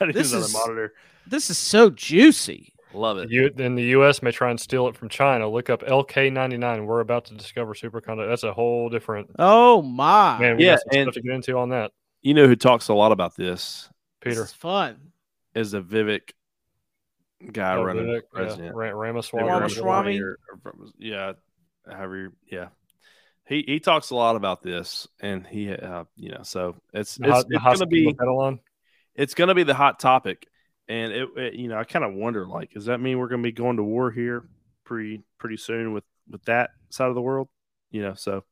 I need another monitor. This is so juicy. Love it. Then the U.S. may try and steal it from China. Look up LK99. We're about to discover superconductor. That's a whole different. Oh my! Man, we got some stuff to get into on that. You know who talks a lot about this? Peter. It's fun. Is the Vivek guy running Vivek, president? Yeah. Ramaswamy. Yeah. However, yeah. He talks a lot about this, and he so it's going to be the hot topic, and it I kind of wonder, like, does that mean we're going to be going to war here pretty soon with that side of the world? So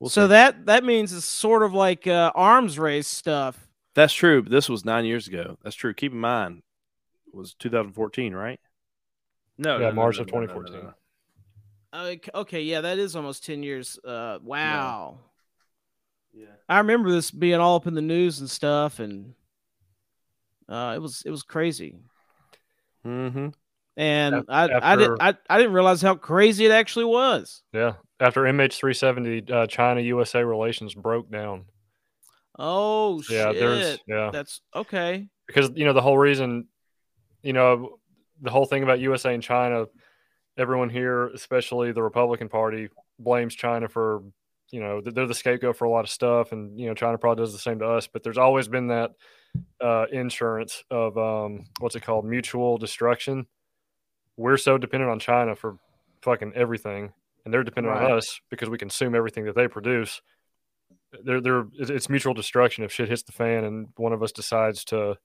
we'll see. that means it's sort of like arms race stuff. That's true. But this was 9 years ago. That's true. Keep in mind, it was 2014, right? No, yeah, March of 2014. No. Okay, yeah, that is almost 10 years. Wow. Yeah. I remember this being all up in the news and stuff, and it was crazy. Mm-hmm. And I didn't realize how crazy it actually was. Yeah. After MH370, China-USA relations broke down. Oh, yeah, shit. Yeah. That's okay. Because, the whole reason, the whole thing about USA and China, everyone here, especially the Republican Party, blames China for, they're the scapegoat for a lot of stuff. And, China probably does the same to us. But there's always been that insurance of what's it called? Mutual destruction. We're so dependent on China for fucking everything. And they're dependent on us because we consume everything that they produce. It's mutual destruction if shit hits the fan and one of us decides to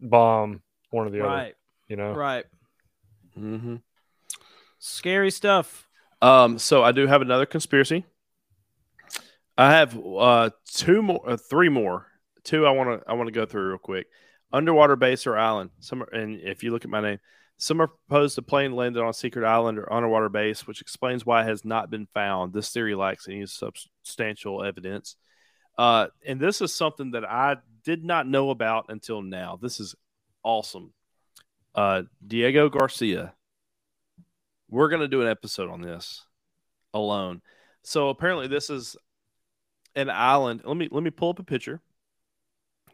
bomb one or the other. Right. Mm-hmm. Scary stuff. So I do have another conspiracy. I have three more. I want to go through real quick. Underwater base or island. And if you look at my name, some are proposed a plane landed on a secret island or underwater base, which explains why it has not been found. This theory lacks any substantial evidence. And this is something that I did not know about until now. This is awesome. Diego Garcia. We're going to do an episode on this alone. So apparently this is an island. Let me pull up a picture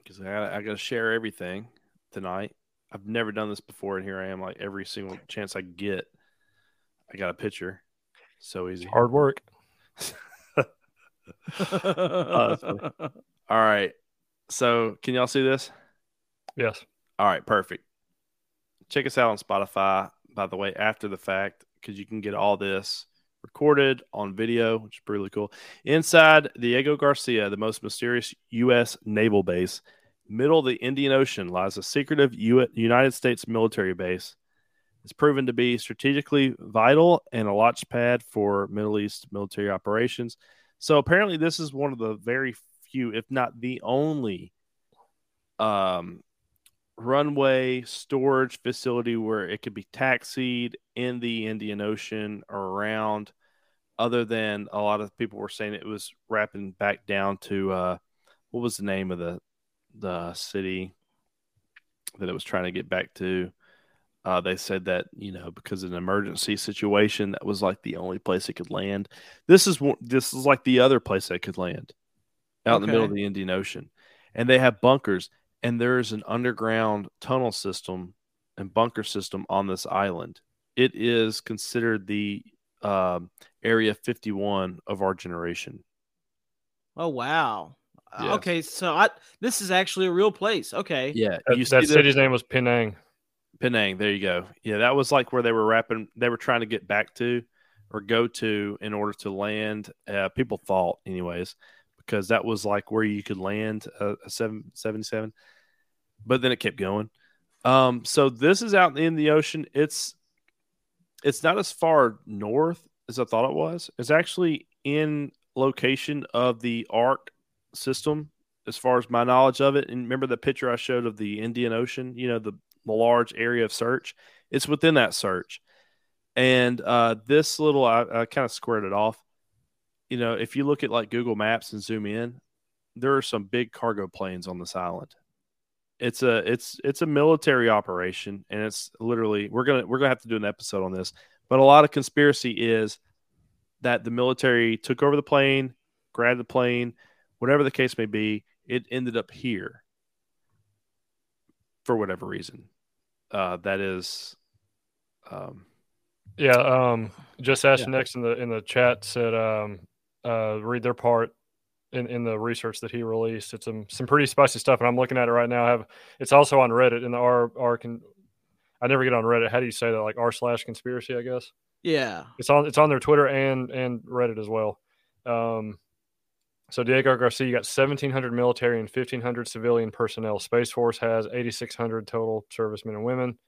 because I got to share everything tonight. I've never done this before, and here I am, like, every single chance I get, I got a picture. So easy. Hard work. All right. So can y'all see this? Yes. All right. Perfect. Check us out on Spotify. By the way, after the fact, because you can get all this recorded on video, which is really cool. Inside Diego Garcia, the most mysterious U.S. naval base, middle of the Indian Ocean lies a secretive United States military base. It's proven to be strategically vital and a launchpad for Middle East military operations. So apparently this is one of the very few, if not the only, runway storage facility where it could be taxied in the Indian Ocean around, other than a lot of people were saying it was wrapping back down to what was the name of the city that it was trying to get back to. They said that, because of an emergency situation, that was like the only place it could land. This is like the other place that could land out in the middle of the Indian Ocean. And they have bunkers. And there is an underground tunnel system and bunker system on this island. It is considered the Area 51 of our generation. Oh, wow. Yes. Okay, so this is actually a real place. Okay. Yeah. That city's name was Penang. Penang, there you go. Yeah, that was like where they were trying to get back to or go to in order to land. People thought, anyways, because that was like where you could land a 777. But then it kept going. So this is out in the ocean. It's not as far north as I thought it was. It's actually in location of the ARC system, as far as my knowledge of it. And remember the picture I showed of the Indian Ocean, the large area of search? It's within that search. And this little, I kind of squared it off. You know, if you look at like Google Maps and zoom in, there are some big cargo planes on this island. It's a military operation, and it's literally we're gonna have to do an episode on this. But a lot of conspiracy is that the military took over the plane, grabbed the plane, whatever the case may be. It ended up here for whatever reason. That is, Just Ashton next in the chat said, read their part in the research that he released. It's some pretty spicy stuff, and I'm looking at it right now. It's also on Reddit in the I never get on Reddit. How do you say that? Like r/conspiracy, I guess. Yeah, it's on their Twitter and Reddit as well. So Diego Garcia, you got 1,700 military and 1,500 civilian personnel. Space Force has 8,600 total servicemen and women.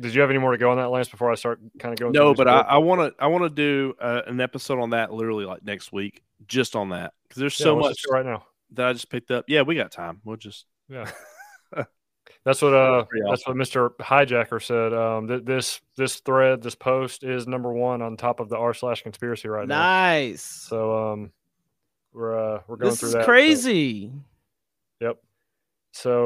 Did you have any more to go on that, Lance, before I start kind of going? No, but I want to do an episode on that literally like next week, just on that, because there's so much right now that I just picked up. Yeah, we got time. We'll just That's what Mr. Hijacker said. This thread, this post is number one on top of the r/conspiracy right now. Nice. So we're going through that. This is crazy. So. Yep. So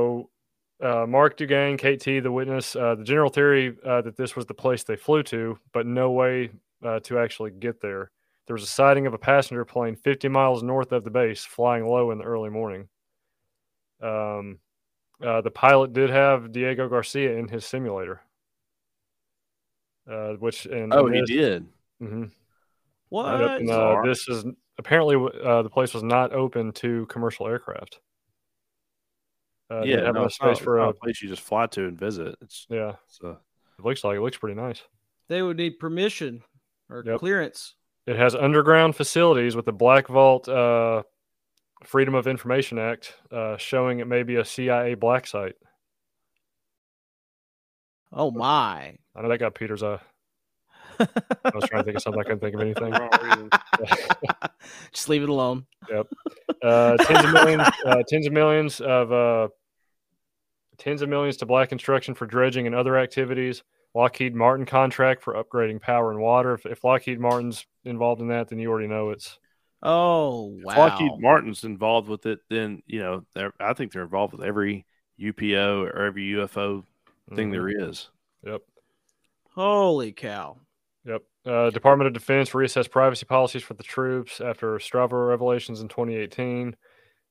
Mark Dugang, KT, the witness, the general theory that this was the place they flew to, but no way to actually get there. There was a sighting of a passenger plane 50 miles north of the base, flying low in the early morning. The pilot did have Diego Garcia in his simulator. He did. Mm-hmm. What? And, this is apparently the place was not open to commercial aircraft. It's not a place you just fly to and visit. It looks pretty nice. They would need permission or clearance. It has underground facilities with the Black Vault Freedom of Information Act, showing it may be a CIA black site. Oh my! I know that got Peter's eye. I was trying to think of something. I couldn't think of anything. Just leave it alone. Yep. Tens of millions to black construction for dredging and other activities. Lockheed Martin contract for upgrading power and water. If Lockheed Martin's involved in that, then you already know it's. Oh wow! If Lockheed Martin's involved with it, then you know I think they're involved with every UPO or every UFO thing there is. Yep. Holy cow. Yep. Department of Defense reassessed privacy policies for the troops after Strava revelations in 2018.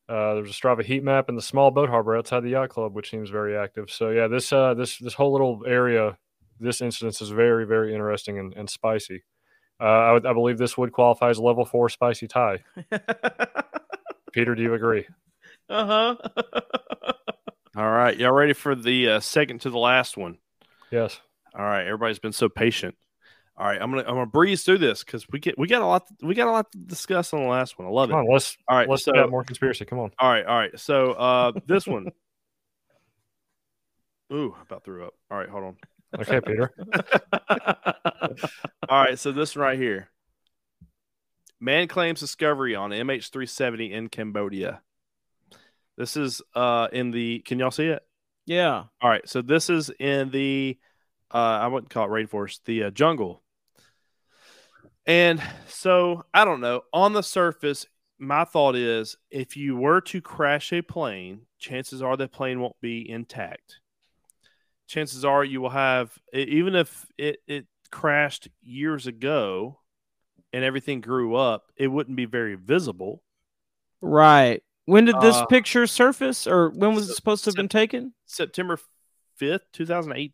There's a Strava heat map in the small boat harbor outside the yacht club, which seems very active. So yeah, this whole little area, this incident is very, very interesting and spicy. I believe this would qualify as level 4 spicy tie. Peter, do you agree? All right. Y'all ready for the second to the last one? Yes. All right, everybody's been so patient. All right, I'm gonna breeze through this because we got a lot to discuss on the last one. I love it. Come on, let's have more conspiracy. Come on. All right. So this one. Ooh, I about threw up. All right, hold on. Okay, Peter. All right, so this one right here. Man claims discovery on MH370 in Cambodia. This is in the. Can y'all see it? Yeah. All right, so this is in the. I wouldn't call it rainforest, the jungle. And so, I don't know. On the surface, my thought is, if you were to crash a plane, chances are that plane won't be intact. Chances are you will have, even if it crashed years ago and everything grew up, it wouldn't be very visible. Right. When did this picture surface, or when was it supposed to have been taken? September 5th, 2008.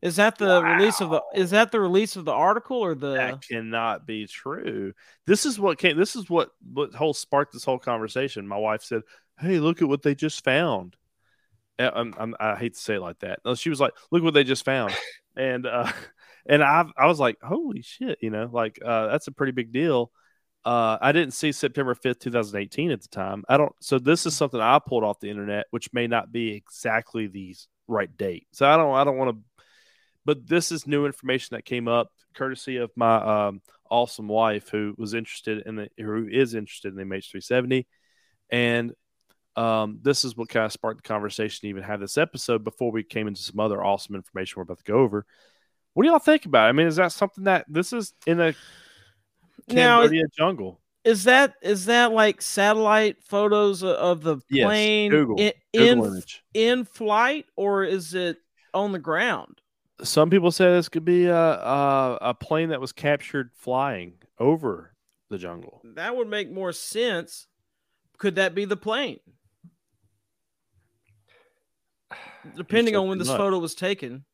Is that the release of the? Is that the release of the article or the? That cannot be true. This is what came. This is what whole sparked this whole conversation. My wife said, "Hey, look at what they just found." I hate to say it like that. No, she was like, "Look what they just found," and I was like, "Holy shit!" You know, like that's a pretty big deal. I didn't see September 5th, 2018 at the time. I don't. So this is something I pulled off the internet, which may not be exactly these. Right date. So I don't want to, but this is new information that came up courtesy of my awesome wife who is interested in the MH370, and this is what kind of sparked the conversation to even have this episode before we came into some other awesome information we're about to go over. What do y'all think about it? I mean, is that something that this is in a Cambodia jungle? Is that like satellite photos of the plane in flight, or is it on the ground? Some people say this could be a plane that was captured flying over the jungle. That would make more sense. Could that be the plane? Depending on when this photo was taken.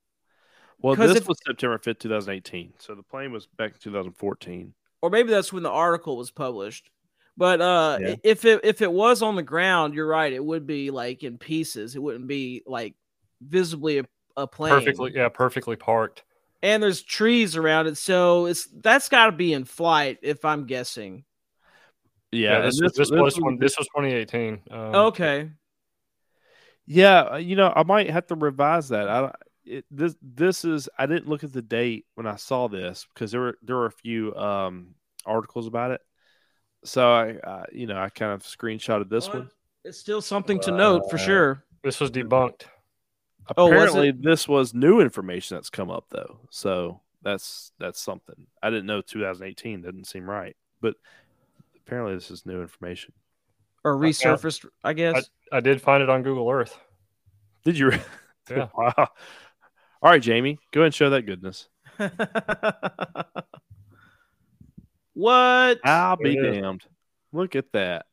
Well, this was September 5th, 2018. So the plane was back in 2014. Or maybe that's when the article was published. But if it was on the ground, you're right. It would be like in pieces. It wouldn't be like visibly a plane. Perfectly parked. And there's trees around it. So that's got to be in flight, if I'm guessing. Yeah, this was 2018. Okay. Yeah, I might have to revise that. I didn't look at the date when I saw this because there were a few articles about it. So I kind of screenshotted this one. It's still something to note for sure. This was debunked. Apparently, this was new information that's come up though. So that's something. I didn't know 2018 didn't seem right, but apparently this is new information. Or resurfaced, I guess. I did find it on Google Earth. Did you? Yeah. Wow. All right, Jamie, go ahead and show that goodness. What? I'll be damned. Look at that.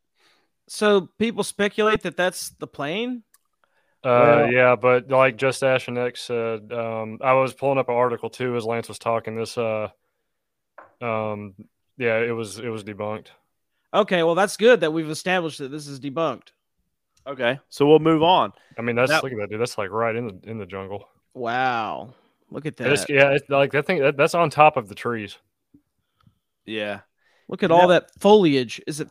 So people speculate that that's the plane? Yeah, but like Just Ash and X said, I was pulling up an article too as Lance was talking. This, it was debunked. Okay, well, that's good that we've established that this is debunked. Okay, so we'll move on. I mean, look at that, dude. That's like right in the jungle. Wow, look at that. It's like that thing. That's on top of the trees. Yeah, look at all that foliage. Is it?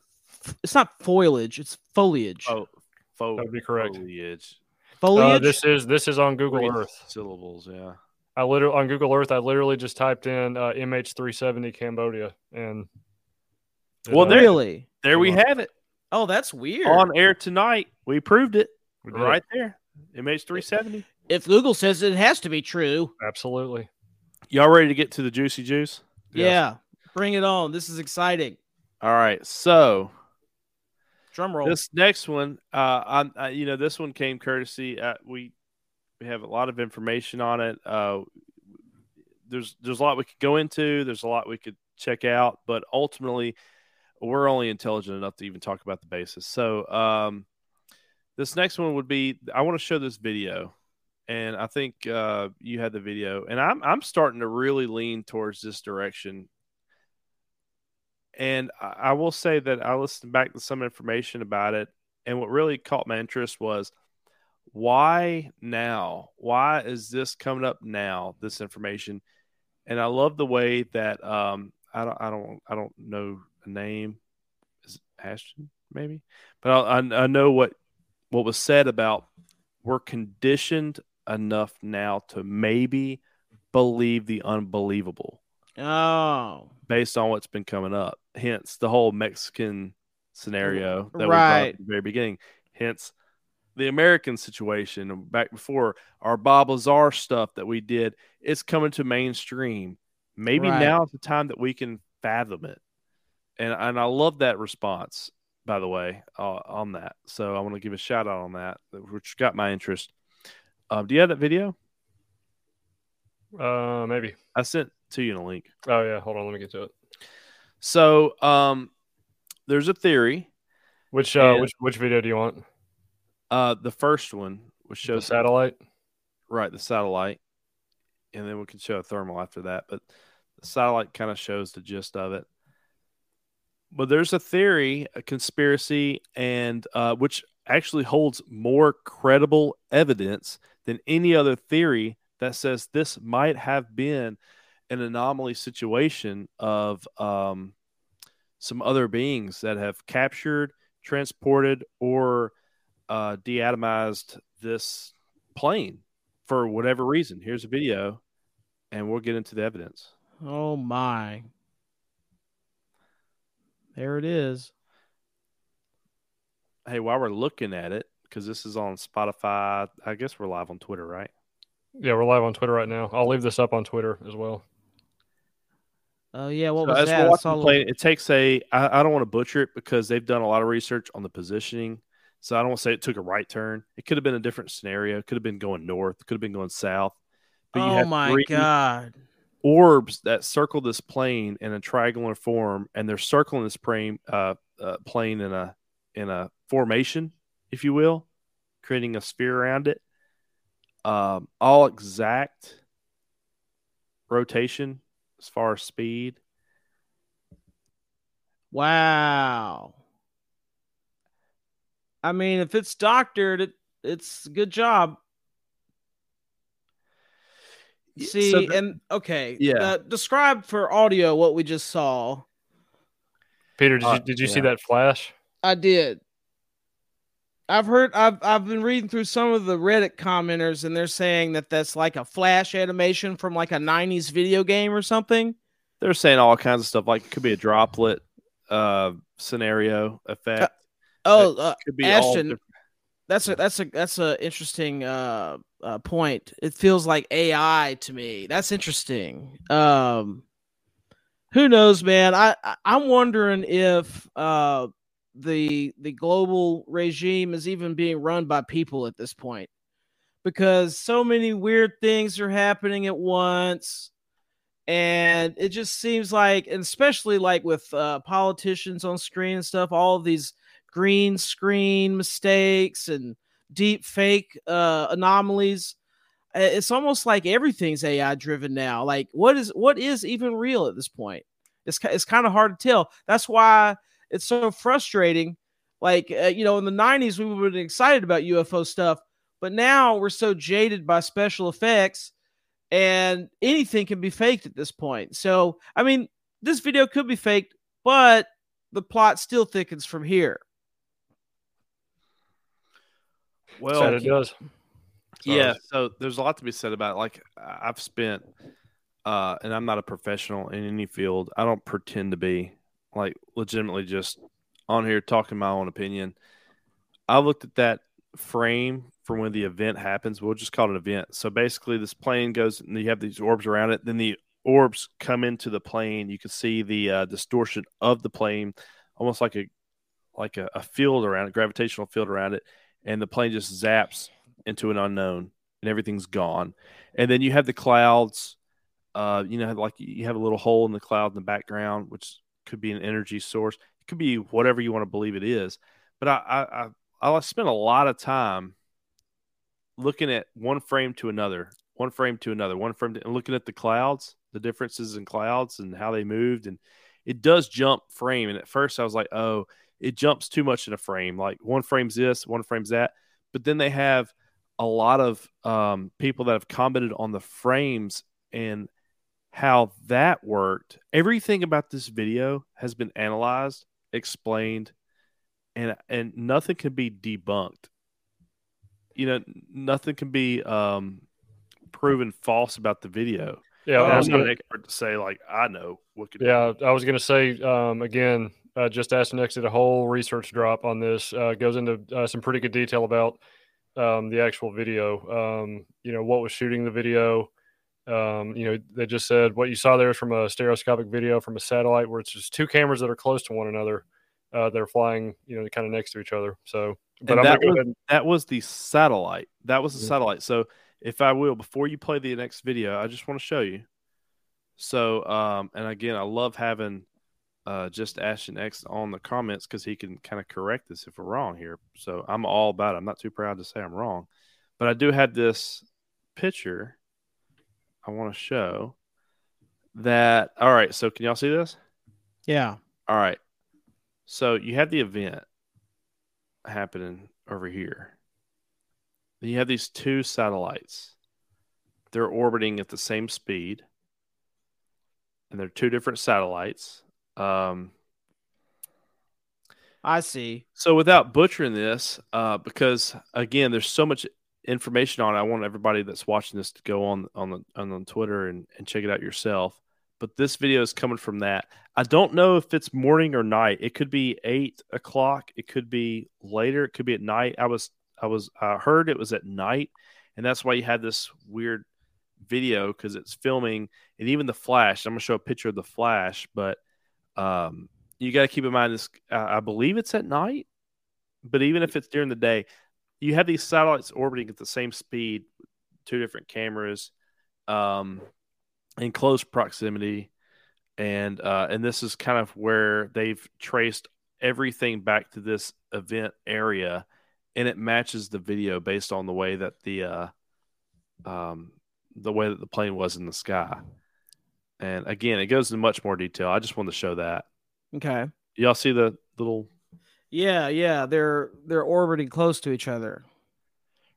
It's not foliage. It's foliage. Oh, that would be correct. Foliage. This is on Google Earth. Syllables. Yeah. On Google Earth, I literally just typed in MH370 Cambodia and. Well, there we have it. Oh, that's weird. On air tonight, we proved it. We right there. MH370. If Google says it has to be true. Absolutely. Y'all ready to get to the juicy juice? Yeah. Bring it on. This is exciting. All right. So, drum roll. This next one, this one came courtesy. We have a lot of information on it. There's a lot we could go into. There's a lot we could check out, but ultimately, we're only intelligent enough to even talk about the basis. So this next one would be, I want to show this video, and I think you had the video, and I'm starting to really lean towards this direction. And I will say that I listened back to some information about it, and what really caught my interest was why now? Why is this coming up now, this information? And I love the way that I don't know a name. Is it Ashton, maybe? But I know what was said about we're conditioned enough now to maybe believe the unbelievable. Oh. Based on what's been coming up. Hence, the whole Mexican scenario that we brought up at the very beginning. Hence, the American situation back before our Bob Lazar stuff that we did. It's coming to mainstream. Maybe now is the time that we can fathom it. And I love that response, by the way, on that. So I want to give a shout out on that, which got my interest. Do you have that video? Maybe. I sent it to you in a link. Oh, yeah. Hold on. Let me get to it. So there's a theory. Which video do you want? The first one, which shows the satellite. Right, the satellite. And then we can show a thermal after that. But the satellite kind of shows the gist of it. But there's a theory, a conspiracy, and which actually holds more credible evidence than any other theory that says this might have been an anomaly situation of some other beings that have captured, transported, or deatomized this plane for whatever reason. Here's a video, and we'll get into the evidence. Oh, my. There it is. Hey, while we're looking at it, because this is on Spotify, I guess we're live on Twitter, right? Yeah, we're live on Twitter right now. I'll leave this up on Twitter as well. Oh, yeah. What was that? It takes a, I don't want to butcher it because they've done a lot of research on the positioning. So I don't want to say it took a right turn. It could have been a different scenario. It could have been going north. It could have been going south. But oh, my God. Orbs that circle this plane in a triangular form, and they're circling this plane in a formation, if you will, creating a sphere around it. All exact rotation as far as speed. Wow. I mean, if it's doctored, it's a good job. See, so describe for audio what we just saw. Peter, did you see that flash? I did. I've been reading through some of the Reddit commenters, and they're saying that that's like a flash animation from like a 90s video game or something. They're saying all kinds of stuff, like it could be a droplet scenario effect. Could be Ashton. That's a interesting point. It feels like AI to me. That's interesting. Who knows, man? I'm wondering if the global regime is even being run by people at this point, because so many weird things are happening at once, and it just seems like, and especially like with politicians on screen and stuff, all of these green screen mistakes and deep fake anomalies. It's almost like everything's AI driven now. Like what is even real at this point? It's kind of hard to tell. That's why it's so frustrating. Like, in the 90s, we would have been excited about UFO stuff, but now we're so jaded by special effects and anything can be faked at this point. So, I mean, this video could be faked, but the plot still thickens from here. Well, it does. Yeah, so there's a lot to be said about it. Like, I've spent, and I'm not a professional in any field. I don't pretend to be, like, legitimately just on here talking my own opinion. I looked at that frame from when the event happens. We'll just call it an event. So basically this plane goes, and you have these orbs around it. Then the orbs come into the plane. You can see the distortion of the plane, almost like a field around it, gravitational field around it. And the plane just zaps into an unknown, and everything's gone. And then you have the clouds. Like you have a little hole in the cloud in the background, which could be an energy source. It could be whatever you want to believe it is. But I spent a lot of time looking at one frame to another, one frame to another, one frame, and looking at the clouds, the differences in clouds and how they moved. And it does jump frame. And at first I was like, oh, it jumps too much in a frame. Like one frame's this, one frame's that. But then they have a lot of people that have commented on the frames and how that worked. Everything about this video has been analyzed, explained, and nothing can be debunked. Nothing can be proven false about the video. Yeah, I was not an expert to say, like, I know what could. Yeah, I was going to say again. JustXashton did a whole research drop on this. Goes into some pretty good detail about the actual video. What was shooting the video. They just said what you saw there is from a stereoscopic video from a satellite, where it's just two cameras that are close to one another. They're flying, kind of next to each other. So, but that was the satellite. That was the satellite. So, if I will, before you play the next video, I just want to show you. So, and again, I love having. JustXashton on the comments, because he can kind of correct us if we're wrong here. So I'm all about it. I'm not too proud to say I'm wrong, but I do have this picture I want to show that. All right. So can y'all see this? Yeah. All right. So you have the event happening over here. Then you have these two satellites. They're orbiting at the same speed, and they're two different satellites. I see. So without butchering this, because again, there's so much information on it. I want everybody that's watching this to go on Twitter and check it out yourself. But this video is coming from that. I don't know if it's morning or night. It could be 8 o'clock. It could be later. It could be at night. I heard it was at night, And that's why you had this weird video, because it's filming. And even the flash, I'm going to show a picture of the flash, but you got to keep in mind this. I believe it's at night, but even if it's during the day, you have these satellites orbiting at the same speed, two different cameras, in close proximity. And this is kind of where they've traced everything back to this event area, and it matches the video based on the way that the plane was in the sky. And again, it goes into much more detail. I just wanted to show that. Okay. Y'all see the little? Yeah. They're orbiting close to each other.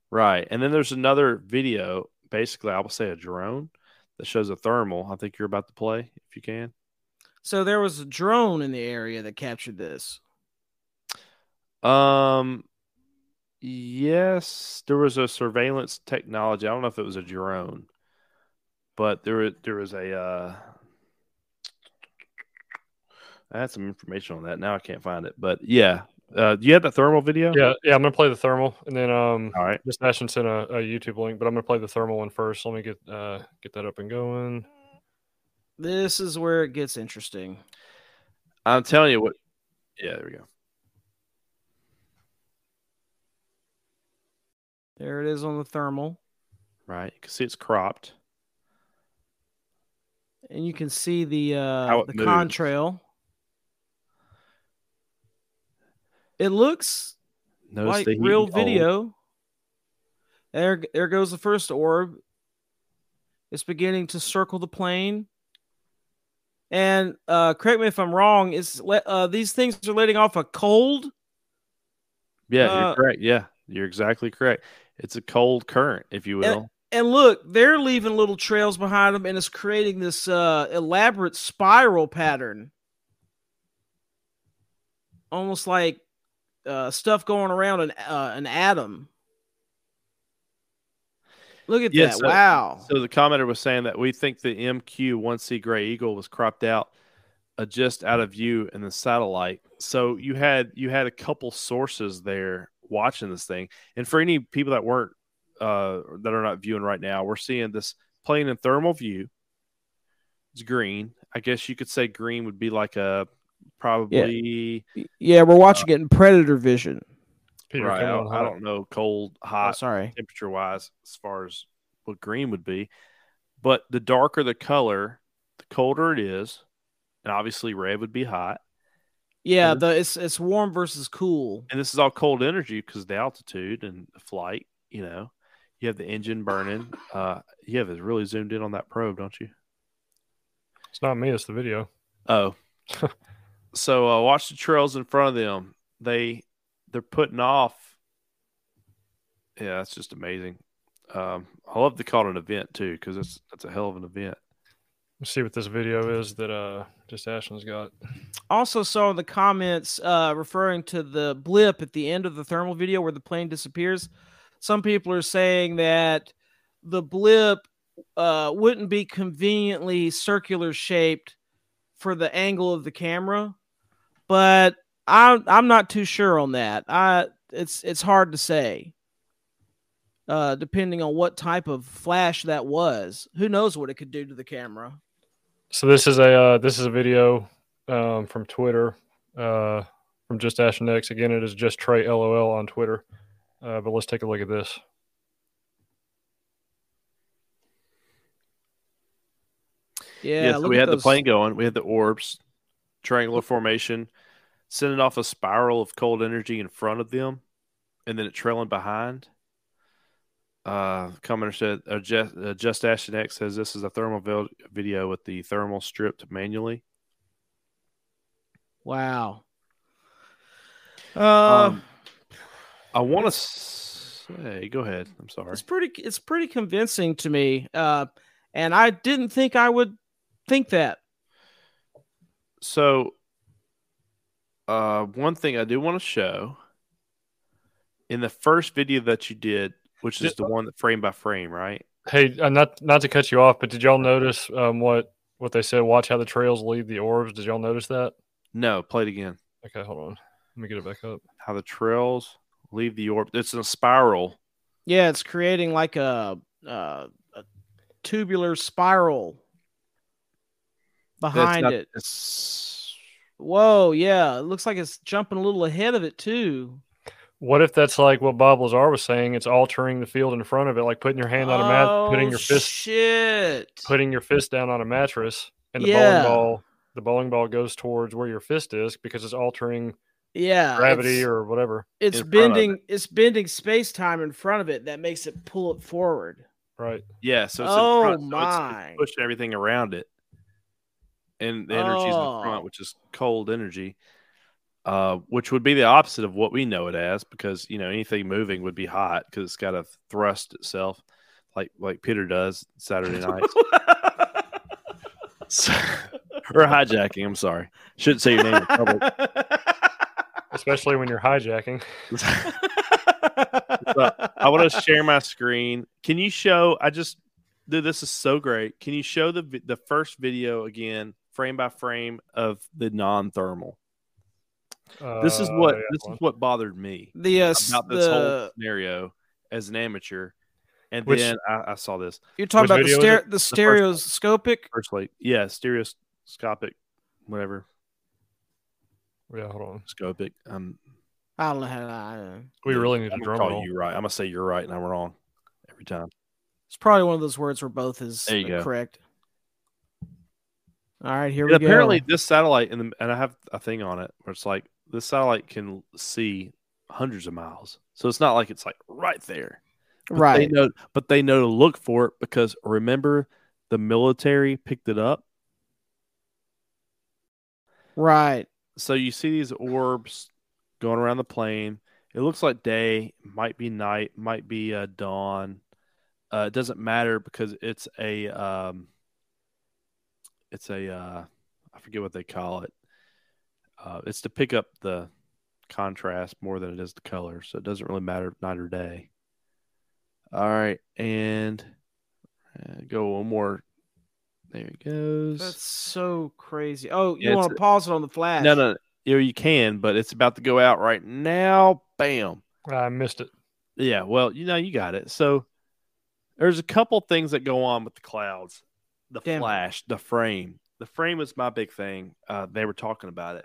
Right. And then there's another video, basically, I will say a drone that shows a thermal. I think you're about to play, if you can. So there was a drone in the area that captured this. Yes, there was a surveillance technology. I don't know if it was a drone, but there was a. I had some information on that. Now I can't find it, but yeah. Do you have the thermal video? Yeah. I'm gonna play the thermal, and then all right. Just Ashton sent a YouTube link, but I'm gonna play the thermal one first. Let me get that up and going. This is where it gets interesting. I'm telling you what. Yeah, there we go. There it is on the thermal. Right, you can see it's cropped, and you can see the contrail. It looks like real video. There goes the first orb. It's beginning to circle the plane. And correct me if I'm wrong, these things are letting off a cold? Yeah, you're correct. Yeah, you're exactly correct. It's a cold current, if you will. And look, they're leaving little trails behind them, and it's creating this elaborate spiral pattern. Almost like stuff going around an atom. Look at that. So, wow. So the commenter was saying that we think the MQ-1C Gray Eagle was cropped out just out of view in the satellite. So you had a couple sources there watching this thing. And for any people that weren't that are not viewing right now, we're seeing this plane in thermal view. It's green. I guess you could say green would be like a probably. Yeah, we're watching it in predator vision. Peter, right. I don't know cold, hot, temperature wise as far as what green would be, but the darker the color, the colder it is, and obviously red would be hot. Yeah, it's warm versus cool, and this is all cold energy because the altitude and the flight. You know, you have the engine burning. You have it really zoomed in on that probe, don't you? It's not me; it's the video. Oh, so watch the trails in front of them. They're putting off. Yeah, that's just amazing. I love to call it an event too, because that's a hell of an event. Let's see what this video is that just Ashland's got. Also saw in the comments referring to the blip at the end of the thermal video where the plane disappears. Some people are saying that the blip wouldn't be conveniently circular shaped for the angle of the camera, but I'm not too sure on that. It's hard to say, depending on what type of flash that was. Who knows what it could do to the camera? So this is a video from Twitter from Just Ashton X. Again, it is just Trey LOL on Twitter. But let's take a look at this. Yeah, so we had the plane going. We had the orbs, triangular formation, sending off a spiral of cold energy in front of them, and then it trailing behind. Commenter said, Just Ashton X says this is a thermal video with the thermal stripped manually. Wow. I want to say, go ahead. I'm sorry. It's pretty convincing to me, and I didn't think I would think that. So, one thing I do want to show in the first video that you did, which is the one that frame by frame, right? Hey, not to cut you off, but did y'all notice what they said? Watch how the trails lead the orbs. Did y'all notice that? No, play it again. Okay, hold on. Let me get it back up. How the trails leave the orb. It's in a spiral Yeah, it's creating like a tubular spiral behind it. Whoa, yeah. It looks like it's jumping a little ahead of it, too. What if that's like what Bob Lazar was saying? It's altering the field in front of it, like putting your hand on a mat, putting your fist down on a mattress, and the bowling ball goes towards where your fist is because it's altering gravity or whatever. It's bending. It's bending space time in front of it that makes it pull it forward. Right. Yeah. So it's it's pushing everything around it, and the energy's in the front, which is cold energy. Which would be the opposite of what we know it as, because anything moving would be hot because it's got to thrust itself, like Peter does Saturday night, or hijacking. I'm sorry, shouldn't say your name in public, especially when you're hijacking. So, I want to share my screen. Can you show? This is so great. Can you show the first video again, frame by frame, of the non-thermal? This is what is what bothered me about this whole scenario as an amateur, and then I saw this. You're talking about the stereoscopic, stereoscopic, whatever. Yeah, hold on, scopic. I don't know how. We really need to drum roll. You right? I'm gonna say you're right, and I'm wrong every time. It's probably one of those words where both is correct. All right, here we go. Apparently, this satellite, and I have a thing on it where it's like this satellite can see hundreds of miles, so it's not like it's like right there, right? But they know to look for it because remember the military picked it up, right? So you see these orbs going around the plane. It looks like day, might be night, might be dawn. It doesn't matter because it's a. I forget what they call it. It's to pick up the contrast more than it is the color, so it doesn't really matter night or day. All right, and go one more. There it goes. That's so crazy. Oh, you want to pause it on the flash? No. You can, but it's about to go out right now. Bam. I missed it. Yeah, well, you got it. So there's a couple things that go on with the clouds. The flash, the frame. The frame is my big thing. They were talking about it.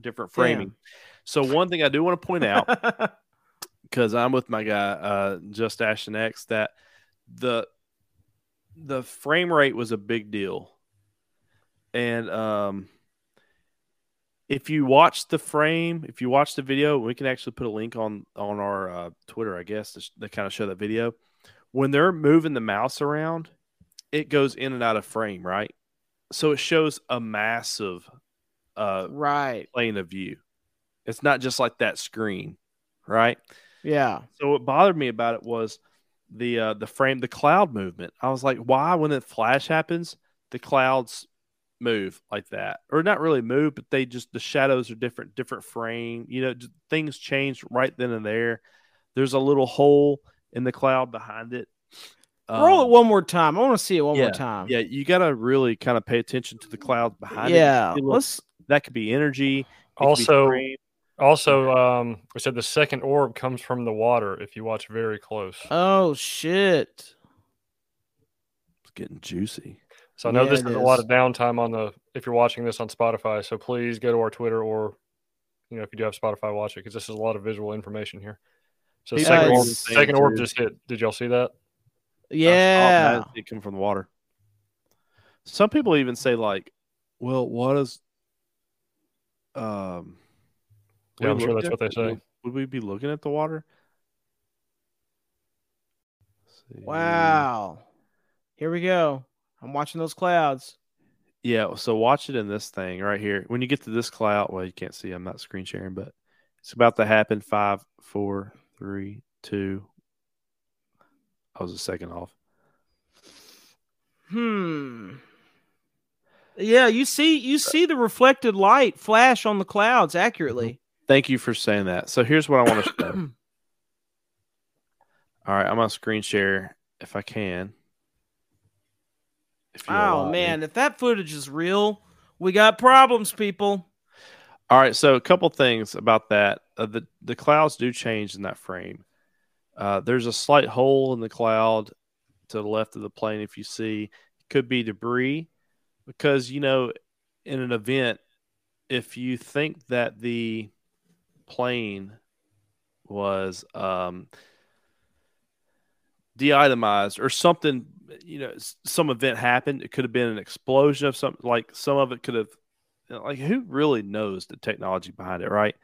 Different framing. Damn. So one thing I do want to point out, because I'm with my guy, JustXashton, that the frame rate was a big deal. And if you watch the frame, if you watch the video, we can actually put a link on our Twitter, I guess, to kind of show that video. When they're moving the mouse around, it goes in and out of frame, right? So it shows a massive plane of view. It's not just like that screen, right? Yeah. So what bothered me about it was the frame, the cloud movement. I was like, why when the flash happens, the clouds move like that? Or not really move, but they just, the shadows are different frame. Things change right then and there. There's a little hole in the cloud behind it. Roll it one more time. I want to see it one more time. Yeah, you got to really kind of pay attention to the cloud behind it. Yeah. That could be energy. Also, we said the second orb comes from the water if you watch very close. Oh, shit. It's getting juicy. So I know this is a lot of downtime if you're watching this on Spotify, so please go to our Twitter or, if you do have Spotify, watch it because this is a lot of visual information here. So the second orb just hit. Did y'all see that? Yeah, it came from the water. Some people even say, like, well, what is I'm sure that's what they say. Would we be looking at the water? Wow. Here we go. I'm watching those clouds. Yeah, so watch it in this thing right here. When you get to this cloud, well, you can't see, I'm not screen sharing, but it's about to happen. 5, 4, 3, 2. I was a second off. Yeah, you see the reflected light flash on the clouds accurately. Thank you for saying that. So here's what I want to show. All right, I'm going to screen share if I can. If that footage is real, we got problems, people. All right, so a couple things about that. The clouds do change in that frame. There's a slight hole in the cloud to the left of the plane. If you see, it could be debris because, you know, in an event, if you think that the plane was de-itemized or something, you know, some event happened, it could have been an explosion of something, like some of it could have, like, who really knows the technology behind it, right?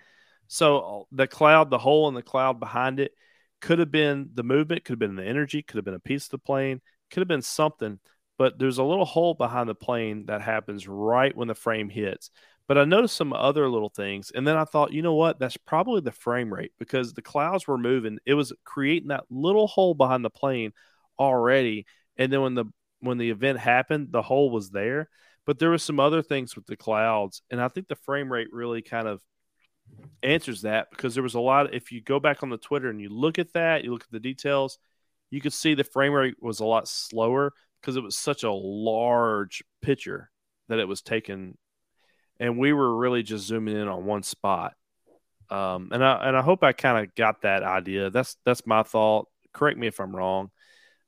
So the cloud, the hole in the cloud behind it could have been the movement, could have been the energy, could have been a piece of the plane, could have been something, but there's a little hole behind the plane that happens right when the frame hits. But I noticed some other little things, and then I thought, you know what? That's probably the frame rate because the clouds were moving. It was creating that little hole behind the plane already, and then when the event happened, the hole was there. But there were some other things with the clouds, and I think the frame rate really kind of answers that because there was a lot of, if you go back on the Twitter and you look at that, you look at the details, you could see the frame rate was a lot slower because it was such a large picture that it was taken. And we were really just zooming in on one spot. And I hope I kind of got that idea. That's my thought. Correct me if I'm wrong.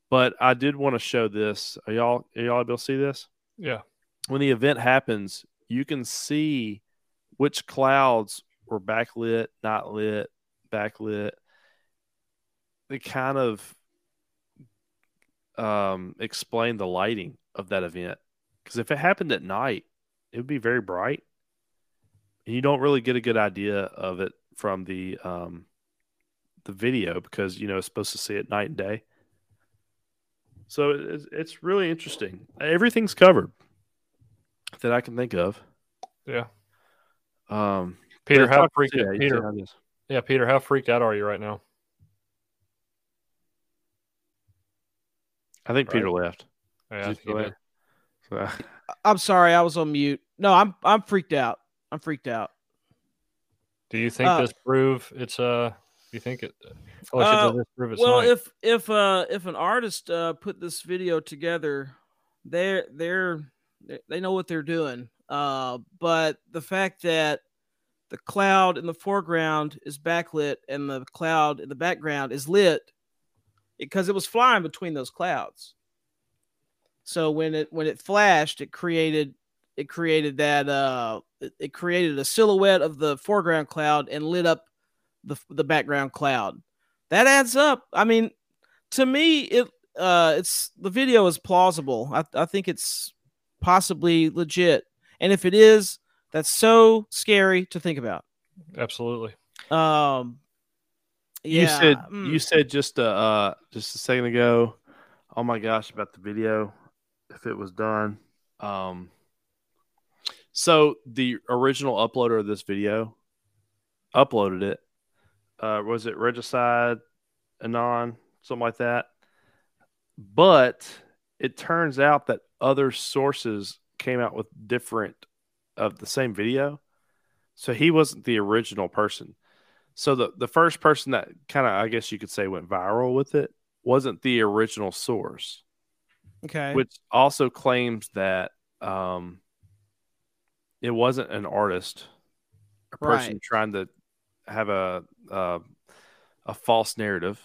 But I did want to show this. Are y'all able to see this? Yeah. When the event happens, you can see which clouds were backlit, not lit, backlit. They kind of explain the lighting of that event. Because if it happened at night, it would be very bright. And you don't really get a good idea of it from the video because, you know, it's supposed to see it night and day. So it's really interesting. Everything's covered that I can think of. Yeah. Peter, how freaked out? Peter, how freaked out are you right now? I think Peter left. Yeah, I think he did. So. I'm sorry, I was on mute. No, I'm freaked out. I'm freaked out. Do you think this prove it's do you think it? Well, if an artist put this video together, they know what they're doing. But the fact that the cloud in the foreground is backlit and the cloud in the background is lit because it was flying between those clouds. So when it flashed, it created a silhouette of the foreground cloud and lit up the background cloud. That adds up. I mean, to me, it's the video is plausible. I think it's possibly legit, and if it is, that's so scary to think about. Absolutely. Yeah. You said just a second ago, oh my gosh, about the video. If it was done. So the original uploader of this video uploaded it. Was it Regicide Anon, something like that? But it turns out that other sources came out with different of the same video. So he wasn't the original person. So the first person that kind of, I guess you could say, went viral with it wasn't the original source. Okay. Which also claims that it wasn't an artist, a person trying to have a false narrative.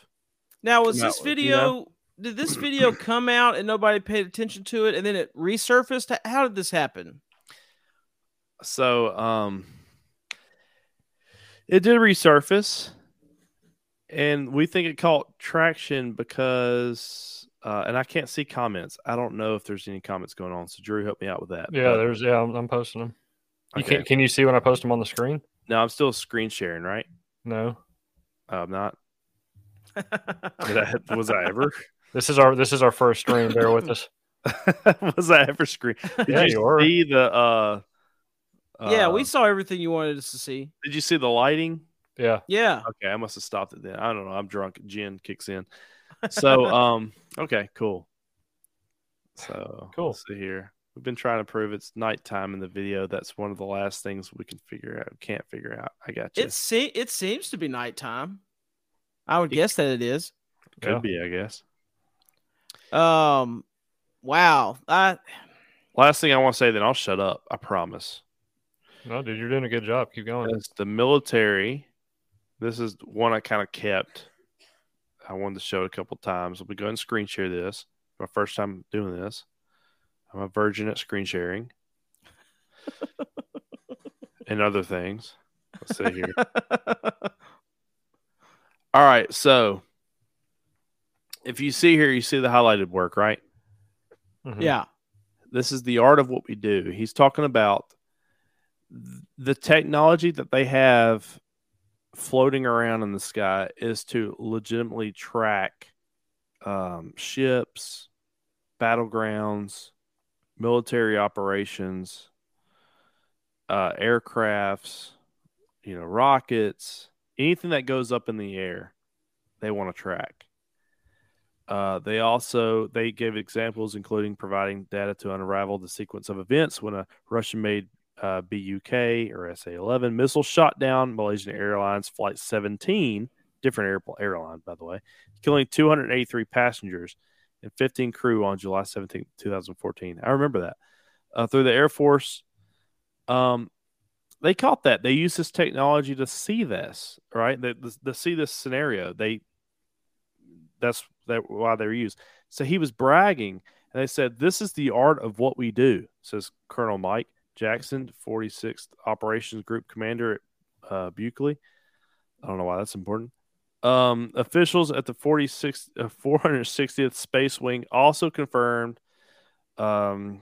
Now, was this video? You know? Did this video come out and nobody paid attention to it, and then it resurfaced? How did this happen? So, it did resurface, and we think it caught traction because. And I can't see comments. I don't know if there's any comments going on. So, Drew, help me out with that. Yeah, I'm posting them. Okay. Can you see when I post them on the screen? No, I'm still screen sharing, right? No, I'm not. Was I ever? This is our first stream. Bear with us. Was I ever screen? Did you see the? Yeah, we saw everything you wanted us to see. Did you see the lighting? Yeah. Yeah. Okay, I must have stopped it then. I don't know. I'm drunk. Gin kicks in. So, okay, cool. So, cool. Let's see here. We've been trying to prove it's nighttime in the video. That's one of the last things we can figure out. Can't figure out. I got you. It seems to be nighttime. I would guess that it is. Could be, I guess. Wow. Last thing I want to say, then I'll shut up. I promise. No, dude, you're doing a good job. Keep going. That's the military. This is one I kind of kept. I won the show a couple times. I'll be going to screen share this. My first time doing this. I'm a virgin at screen sharing and other things. Let's see here. All right. So if you see here, you see the highlighted work, right? Mm-hmm. Yeah. This is the art of what we do. He's talking about the technology that they have floating around in the sky is to legitimately track ships, battlegrounds, military operations, aircrafts, rockets, anything that goes up in the air, they want to track. They give examples, including providing data to unravel the sequence of events when a Russian-made BUK or SA-11 missile shot down Malaysian Airlines Flight 17, different airline, by the way, killing 283 passengers and 15 crew on July 17, 2014. I remember that. Through the Air Force, they caught that. They used this technology to see this, right? To see this scenario. That's why they were used. So he was bragging, and they said, this is the art of what we do, says Colonel Mike Jackson, 46th Operations Group Commander at Buckley. I don't know why that's important. Officials at the 460th Space Wing also confirmed ESPERS,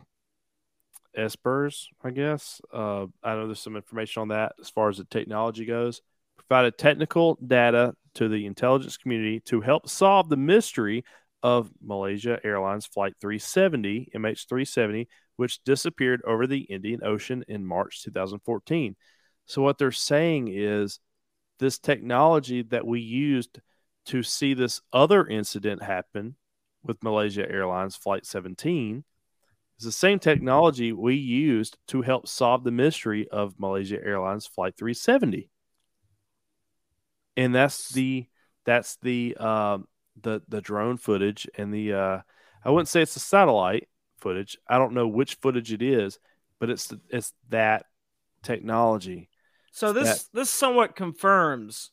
I guess. I know there's some information on that as far as the technology goes. Provided technical data to the intelligence community to help solve the mystery of Malaysia Airlines Flight 370, MH370, which disappeared over the Indian Ocean in March 2014. So what they're saying is, this technology that we used to see this other incident happen with Malaysia Airlines Flight 17 is the same technology we used to help solve the mystery of Malaysia Airlines Flight 370. And that's the drone footage and I wouldn't say it's the satellite footage. I don't know which footage it is, but it's that technology. So this somewhat confirms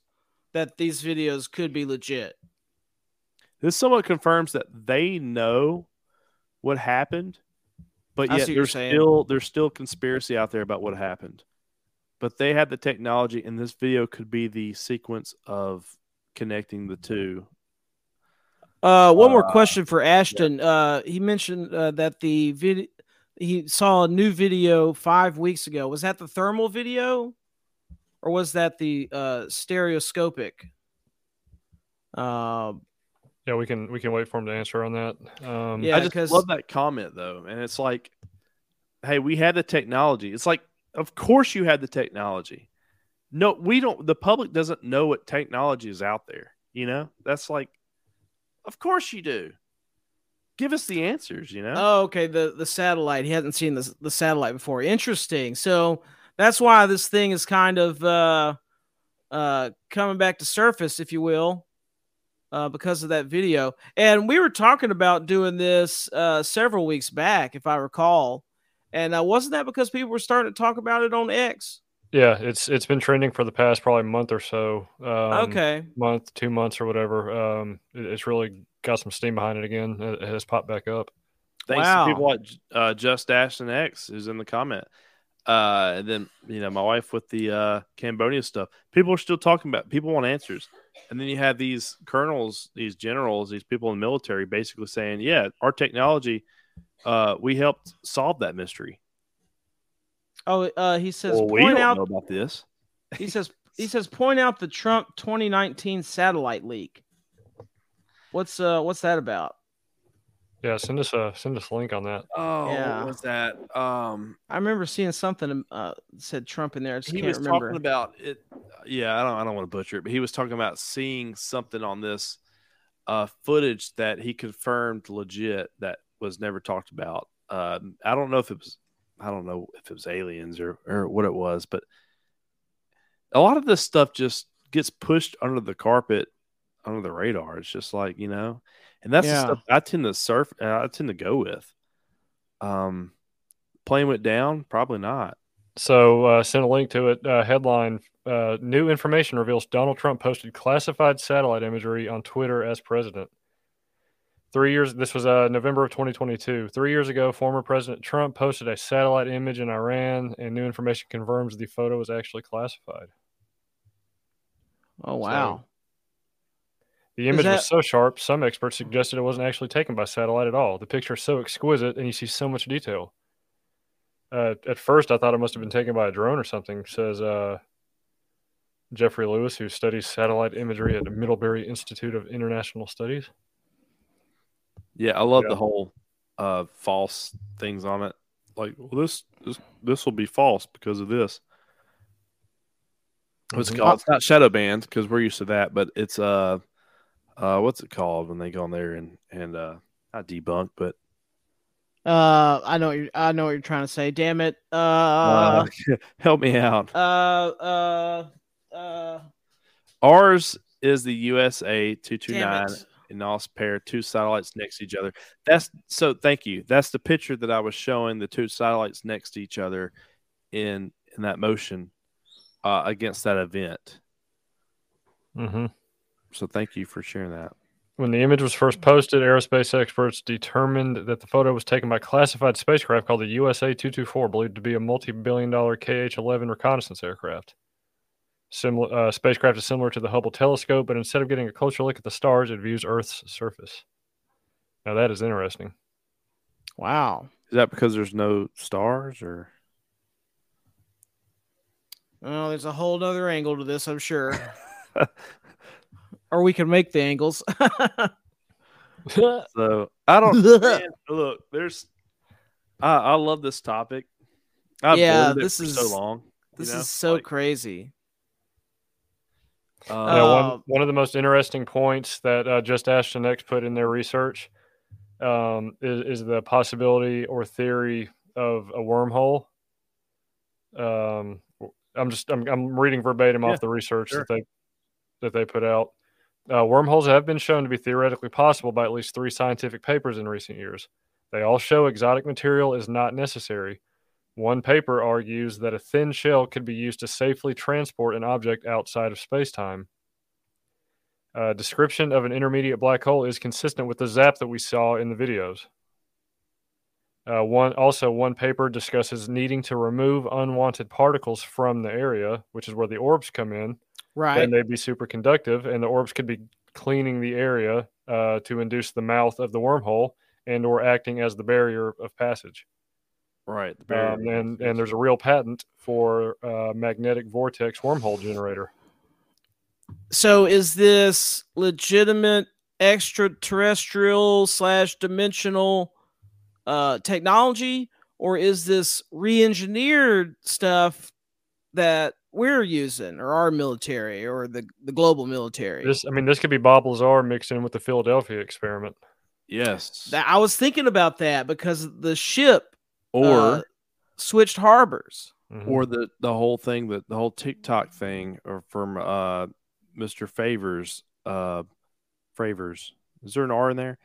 that these videos could be legit. This somewhat confirms that they know what happened, but yet there's still conspiracy out there about what happened. But they had the technology, and this video could be the sequence of connecting the two. One more question for Ashton. Yeah. He mentioned that the video he saw a new video 5 weeks ago. Was that the thermal video? Or was that the stereoscopic? Yeah, we can wait for him to answer on that. Yeah, I just love that comment, though. And it's like, hey, we had the technology. It's like, of course you had the technology. No, we don't. The public doesn't know what technology is out there. That's like, of course you do. Give us the answers, Oh, okay. The satellite. He hasn't seen the satellite before. Interesting. So that's why this thing is kind of coming back to surface, if you will, because of that video. And we were talking about doing this several weeks back, if I recall. And wasn't that because people were starting to talk about it on X? Yeah, it's been trending for the past probably month or so. Month, 2 months or whatever. It's really got some steam behind it again. It has popped back up. Thanks to people like JustXashton who's in the comment. And then, my wife with the Cambodia stuff, people are still talking about, people want answers. And then you have these colonels, these generals, these people in the military basically saying, yeah, our technology, we helped solve that mystery. Oh, he says, we don't know about this. He says, point out the Trump 2019 satellite leak. What's that about? Yeah, send us a link on that. Oh, yeah. What was that? I remember seeing something said Trump in there. I just can't remember. Talking about it. Yeah, I don't want to butcher it, but he was talking about seeing something on this footage that he confirmed legit that was never talked about. I don't know if it was aliens or what it was, but a lot of this stuff just gets pushed under the carpet, under the radar. It's just like, And that's the stuff I tend to I tend to go with. Plane went down? Probably not. So sent a link to it. Headline, new information reveals Donald Trump posted classified satellite imagery on Twitter as president. 3 years, this was November of 2022. 3 years ago, former President Trump posted a satellite image in Iran, and new information confirms the photo was actually classified. Oh, wow. So, the image was so sharp, some experts suggested it wasn't actually taken by satellite at all. The picture is so exquisite, and you see so much detail. At first, I thought it must have been taken by a drone or something, says Jeffrey Lewis, who studies satellite imagery at the Middlebury Institute of International Studies. Yeah, I love the whole false things on it. Like, well, this will be false because of this. What's it called? It's not shadow bands because we're used to that, but it's what's it called when they go on there and not debunk, but I know what you're trying to say. Damn it! Help me out. Ours is the USA 229. And also pair two satellites next to each other. That's so. Thank you. That's the picture that I was showing, the two satellites next to each other in that motion against that event. Mm-hmm. So thank you for sharing that. When the image was first posted, aerospace experts determined that the photo was taken by classified spacecraft called the USA-224, believed to be a multi-billion-dollar KH-11 reconnaissance aircraft. Spacecraft is similar to the Hubble telescope, but instead of getting a closer look at the stars, it views Earth's surface. Now that is interesting. Wow. Is that because there's no stars, or? Well, there's a whole other angle to this, I'm sure. Or we can make the angles. So I don't look. There's. I love this topic. I've been for so long. This is so crazy. One of the most interesting points that JustXashton put in their research is the possibility or theory of a wormhole. I'm reading verbatim off the research that they put out. Wormholes have been shown to be theoretically possible by at least three scientific papers in recent years. They all show exotic material is not necessary. One paper argues that a thin shell could be used to safely transport an object outside of space-time. A description of an intermediate black hole is consistent with the zap that we saw in the videos. One paper discusses needing to remove unwanted particles from the area, which is where the orbs come in. Right. Then they'd be superconductive, and the orbs could be cleaning the area to induce the mouth of the wormhole and or acting as the barrier of passage. Right, and there's a real patent for magnetic vortex wormhole generator. So is this legitimate extraterrestrial /dimensional technology, or is this re-engineered stuff that we're using, or our military, or the global military? This could be Bob Lazar mixed in with the Philadelphia experiment. Yes. I was thinking about that because the ship or switched harbors, or the whole thing, that the whole TikTok thing, or from Mr. Favors. Is there an R in there?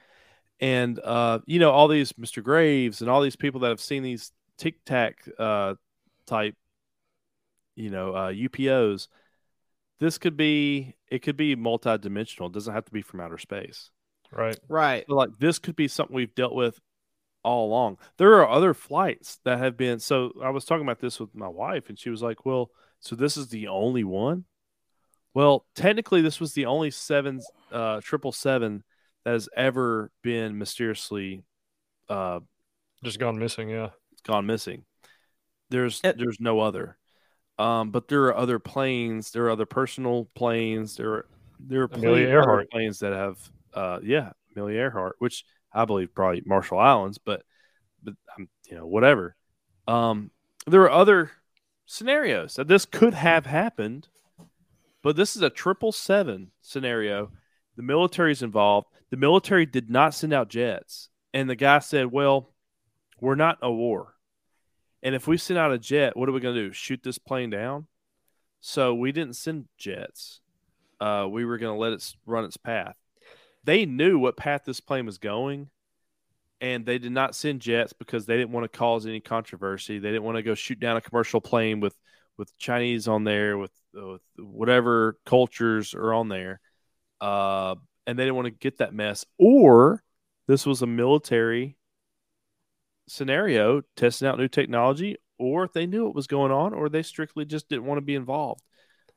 And all these Mr. Graves and all these people that have seen these TikTok type, UPOs. This could be. It could be multidimensional. It doesn't have to be from outer space. Right. So, like, this could be something we've dealt with all along. There are other flights that have been. So I was talking about this with my wife, and she was like, well, so this is the only one? Well, technically this was the only 777 that has ever been mysteriously just gone missing. Yeah. It's gone missing. There's no other. But there are other planes. There are other personal planes. There are Amelia Earhart planes that have Amelia Earhart, which I believe probably Marshall Islands, but whatever. There are other scenarios that this could have happened, but this is a 777 scenario. The military is involved. The military did not send out jets, and the guy said, "Well, we're not a war, and if we send out a jet, what are we going to do? Shoot this plane down?" So we didn't send jets. We were going to let it run its path. They knew what path this plane was going, and they did not send jets because they didn't want to cause any controversy. They didn't want to go shoot down a commercial plane with Chinese on there, with whatever cultures are on there. And they didn't want to get that mess. Or this was a military scenario testing out new technology, or if they knew what was going on, or they strictly just didn't want to be involved.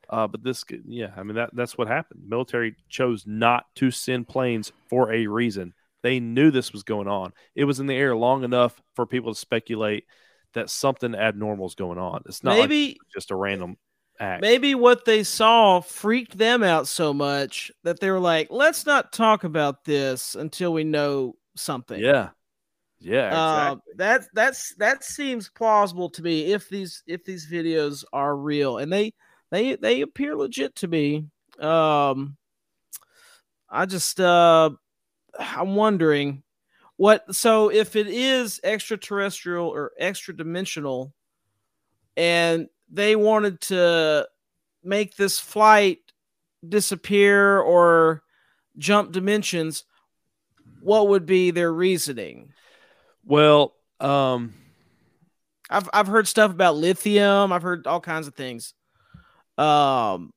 But this, yeah, I mean, that's what happened. The military chose not to send planes for a reason. They knew this was going on. It was in the air long enough for people to speculate that something abnormal is going on. It's not maybe, like just a random act. Maybe what they saw freaked them out so much that they were like, let's not talk about this until we know something. Yeah. Yeah, exactly. That seems plausible to me if these videos are real, and they appear legit to me. I just I'm wondering what. So if it is extraterrestrial or extra dimensional, and they wanted to make this flight disappear or jump dimensions, what would be their reasoning? Well, I've heard stuff about lithium. I've heard all kinds of things. But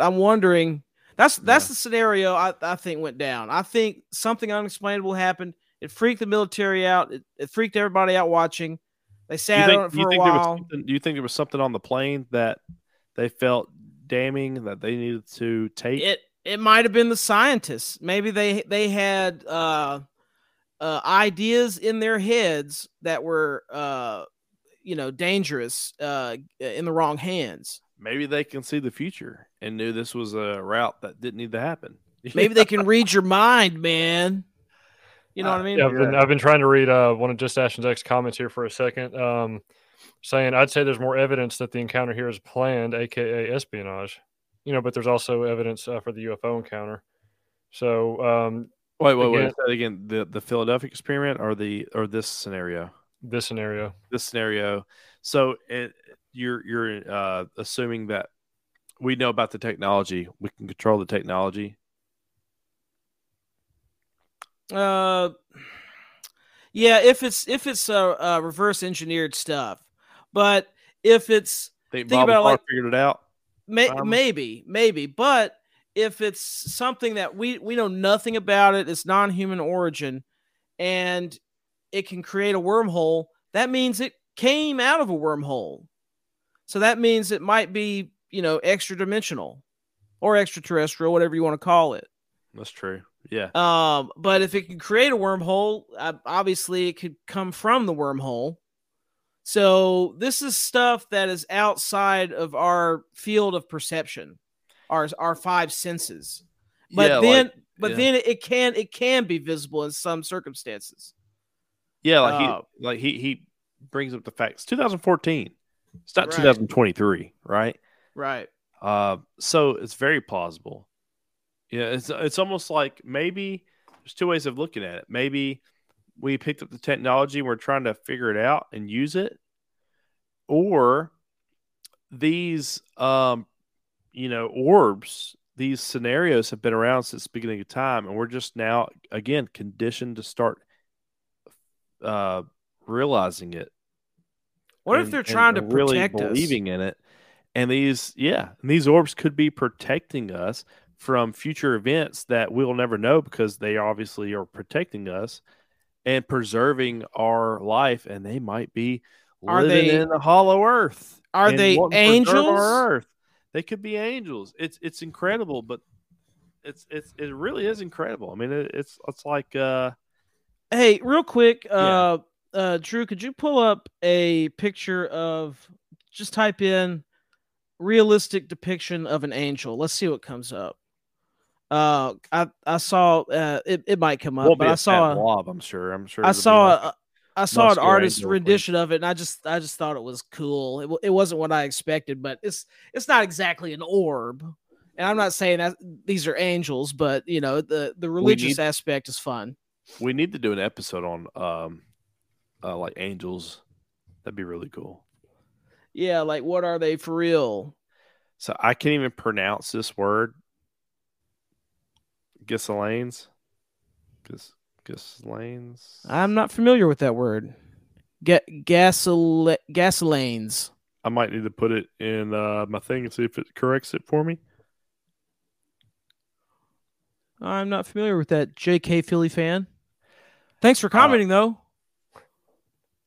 I'm wondering, that's the scenario I think went down. I think something unexplainable happened. It freaked the military out. It freaked everybody out watching. They sat on it for a while. Do you think there was something on the plane that they felt damning that they needed to take? It might've been the scientists. Maybe they had, ideas in their heads that were, dangerous in the wrong hands. Maybe they can see the future and knew this was a route that didn't need to happen. Maybe they can read your mind, man. You know what I mean? Yeah, I've been trying to read one of Just Ashton's ex comments here for a second, saying, I'd say there's more evidence that the encounter here is planned, a.k.a. espionage. But there's also evidence for the UFO encounter. So, Wait! Is that again the Philadelphia experiment or this scenario? This scenario. So you're assuming that we know about the technology, we can control the technology. Yeah. If it's reverse engineered stuff, but if it's think about it, like, figured it out. Maybe, but. If it's something that we know nothing about, it's non-human origin, and it can create a wormhole, that means it came out of a wormhole. So that means it might be, extra-dimensional or extraterrestrial, whatever you want to call it. That's true, yeah. But if it can create a wormhole, obviously it could come from the wormhole. So this is stuff that is outside of our field of perception. Our five senses, but then it can be visible in some circumstances. Yeah, he brings up the facts. 2014, it's not 2023, right? Right. So it's very plausible. Yeah, it's almost like maybe there's two ways of looking at it. Maybe we picked up the technology, we're trying to figure it out and use it, or these orbs, these scenarios have been around since the beginning of time, and we're just now, again, conditioned to start realizing it. What if they're trying to protect us? Really believing in it. And these orbs could be protecting us from future events that we'll never know because they obviously are protecting us and preserving our life, and they might be living in a hollow earth. Are they angels? They could be angels. It's incredible, but it really is incredible. I mean, it's like hey, real quick, Drew, could you pull up a picture of? Just type in realistic depiction of an angel. Let's see what comes up. I saw it might come up, but I saw a blob. I'm sure. I saw an artist's rendition of it, and I just thought it was cool. It wasn't what I expected, but it's not exactly an orb. And I'm not saying that these are angels, but the religious aspect is fun. We need to do an episode on like angels. That'd be really cool. Yeah, like what are they for real? So I can't even pronounce this word. Giselaines. Gasolines? I'm not familiar with that word. Gasolines. I might need to put it in my thing and see if it corrects it for me. I'm not familiar with that, JK Philly fan. Thanks for commenting, though.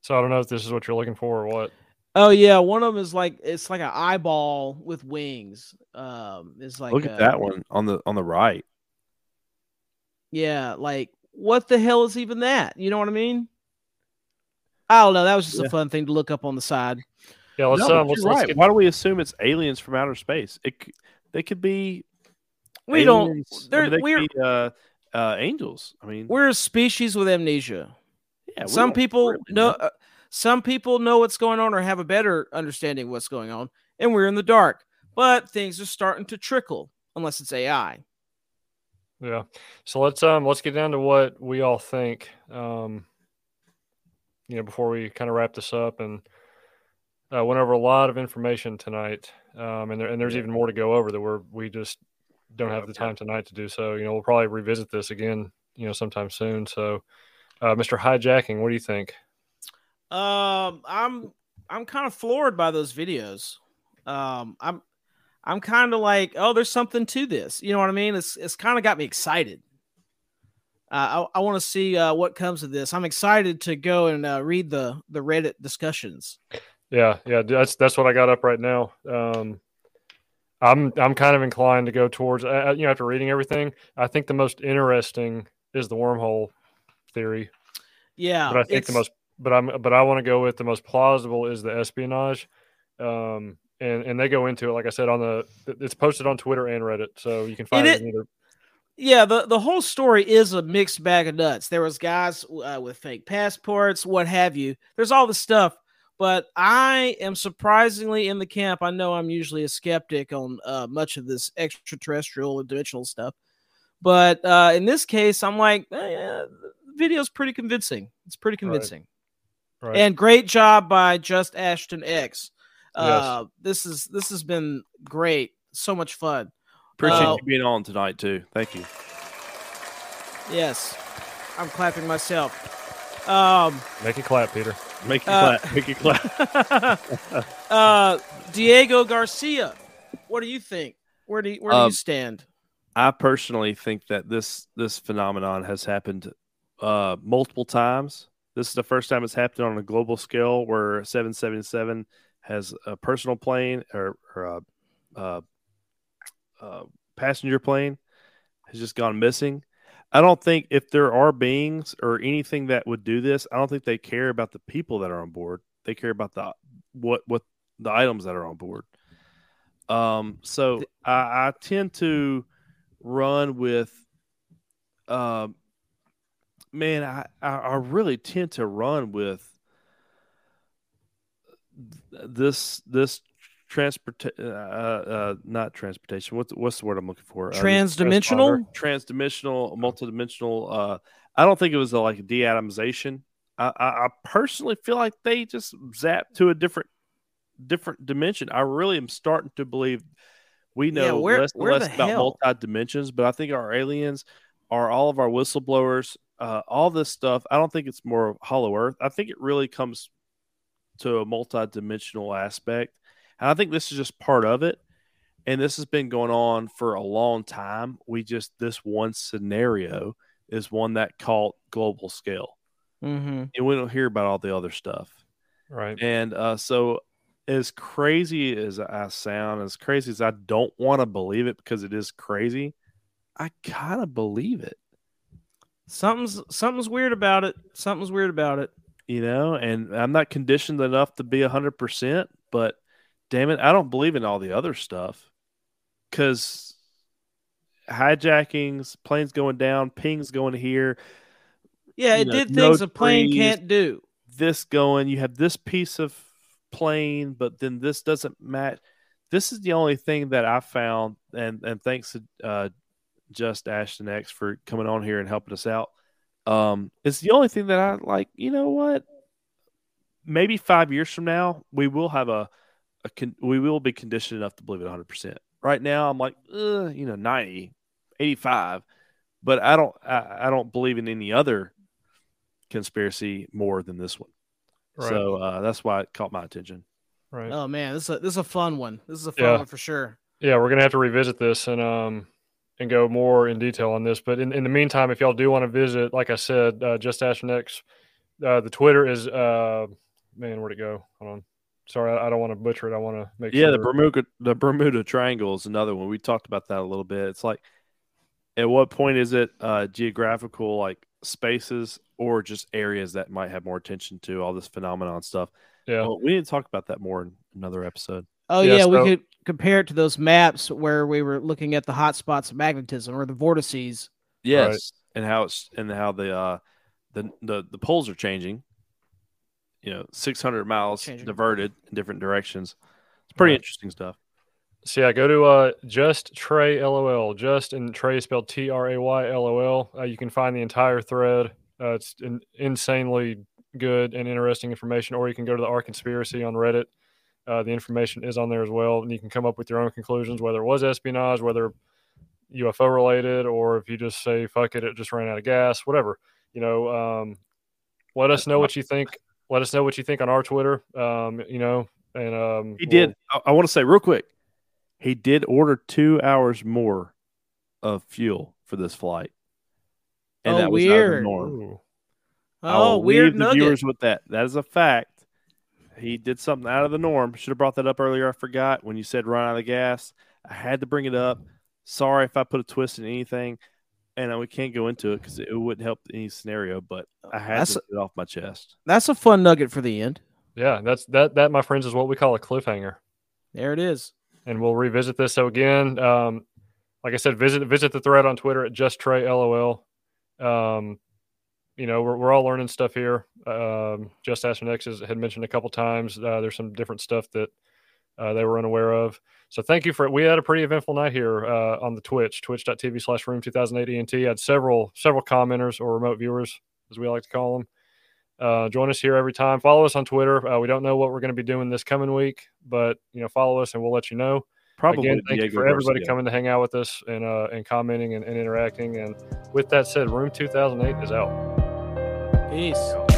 So I don't know if this is what you're looking for or what. Oh, yeah. One of them is like, it's like an eyeball with wings. It's like, look at that one on the right. Yeah. Like, what the hell is even that? You know what I mean? I don't know. That was just a fun thing to look up on the side. Yeah. Let's why do we assume it's aliens from outer space? They could be. We aliens. Don't. I mean, we're be, angels. I mean, we're a species with amnesia. Yeah. Some people know. Some people know what's going on or have a better understanding of what's going on, and we're in the dark. But things are starting to trickle, unless it's AI. Yeah. So let's get down to what we all think. Before we kind of wrap this up, and went over a lot of information tonight, and there's even more to go over that we just don't have the time tonight to do so. We'll probably revisit this again, sometime soon. So, Mr. Hijacking, what do you think? I'm kind of floored by those videos. I'm kind of like, oh, there's something to this. You know what I mean? It's kind of got me excited. I want to see what comes of this. I'm excited to go and read the Reddit discussions. Yeah, that's what I got up right now. I'm kind of inclined to go towards after reading everything, I think the most interesting is the wormhole theory. Yeah, but I think I want to go with the most plausible is the espionage, and they go into it, like I said, it's posted on Twitter and Reddit, so you can find it in either. Yeah, the whole story is a mixed bag of nuts. There was guys with fake passports, what have you. There's all this stuff, but I am surprisingly in the camp. I know I'm usually a skeptic on much of this extraterrestrial and dimensional stuff, but in this case, I'm like, the video's pretty convincing. It's pretty convincing. Right. And great job by Just Ashton X. Yes. This has been great. So much fun. Appreciate you being on tonight too. Thank you. Yes, I'm clapping myself. Make it clap, Peter. Make it clap. Make it clap. Diego Garcia, what do you think? Where do you stand? I personally think that this phenomenon has happened multiple times. This is the first time it's happened on a global scale where 777 has a personal plane or a passenger plane has just gone missing. I don't think if there are beings or anything that would do this, I don't think they care about the people that are on board. They care about what the items that are on board. So I tend to run with I really tend to run with this transportation, not transportation. What's the word I'm looking for? Transdimensional, multidimensional. I don't think it was a deatomization. I personally feel like they just zapped to a different dimension. I really am starting to believe we know less about multi-dimensions, but I think our aliens are all of our whistleblowers. All this stuff, I don't think it's more hollow earth. I think it really comes to a multi-dimensional aspect. And I think this is just part of it. And this has been going on for a long time. This one scenario is one that caught global scale. Mm-hmm. And we don't hear about all the other stuff. Right. And so as crazy as I sound, as crazy as I don't want to believe it because it is crazy, I kind of believe it. Something's weird about it. Something's weird about it. And I'm not conditioned enough to be 100%, but damn it, I don't believe in all the other stuff because hijackings, planes going down, pings going here. Yeah, it did things a plane can't do. This going, you have this piece of plane, but then this doesn't match. This is the only thing that I found, and thanks to Just Ashton X for coming on here and helping us out. It's the only thing that I like. You know what? Maybe 5 years from now, we will have we will be conditioned enough to believe it 100%. Right now, I'm like, 90, 85. But I don't believe in any other conspiracy more than this one. Right. So that's why it caught my attention. Right. Oh man, this is a fun one. This is a fun one for sure. Yeah, we're gonna have to revisit this and go more in detail on this. But in the meantime, if y'all do want to visit, like I said, Just Ashton X, the Twitter is man, where'd it go? Hold on. Sorry, I don't want to butcher it. I want to make sure. Yeah, the Bermuda Triangle is another one. We talked about that a little bit. It's like, at what point is it geographical, like spaces, or just areas that might have more attention to all this phenomenon stuff? Yeah, well, we need to talk about that more in another episode. Oh yeah, so we could compare it to those maps where we were looking at the hot spots of magnetism or the vortices. Yes, right. And how the poles are changing. You know, 600 miles diverted in different directions. It's pretty interesting stuff. So yeah, go to Just Trey LOL. Just and Trey spelled Tray LOL. You can find the entire thread. It's insanely good and interesting information. Or you can go to the Art Conspiracy on Reddit. The information is on there as well, and you can come up with your own conclusions, whether it was espionage, whether UFO related, or if you just say fuck it, it just ran out of gas, whatever. You know, let us know what you think. Let us know what you think on our Twitter. You know, and I want to say real quick, he did order 2 hours more of fuel for this flight, and that was out of the norm. Oh, weird! Leave the viewers with that. That is a fact. He did something out of the norm. Should have brought that up earlier. I forgot when you said run out of the gas. I had to bring it up. Sorry if I put a twist in anything. And we can't go into it because it wouldn't help any scenario, but I had to get it off my chest. That's a fun nugget for the end. Yeah, that, my friends, is what we call a cliffhanger. There it is. And we'll revisit this. So again, like I said, visit the thread on Twitter at JustTreyLOL. You know, we're all learning stuff here. Just Astronex had mentioned a couple times. There's some different stuff that they were unaware of. So thank you for it. We had a pretty eventful night here on the Twitch, twitch.tv/room2008ent. I had several commenters, or remote viewers, as we like to call them. Join us here every time. Follow us on Twitter. We don't know what we're going to be doing this coming week, but you know, follow us and we'll let you know. Probably. Again, thank you for everybody coming to hang out with us and commenting and interacting. And with that said, Room 2008 is out. Peace.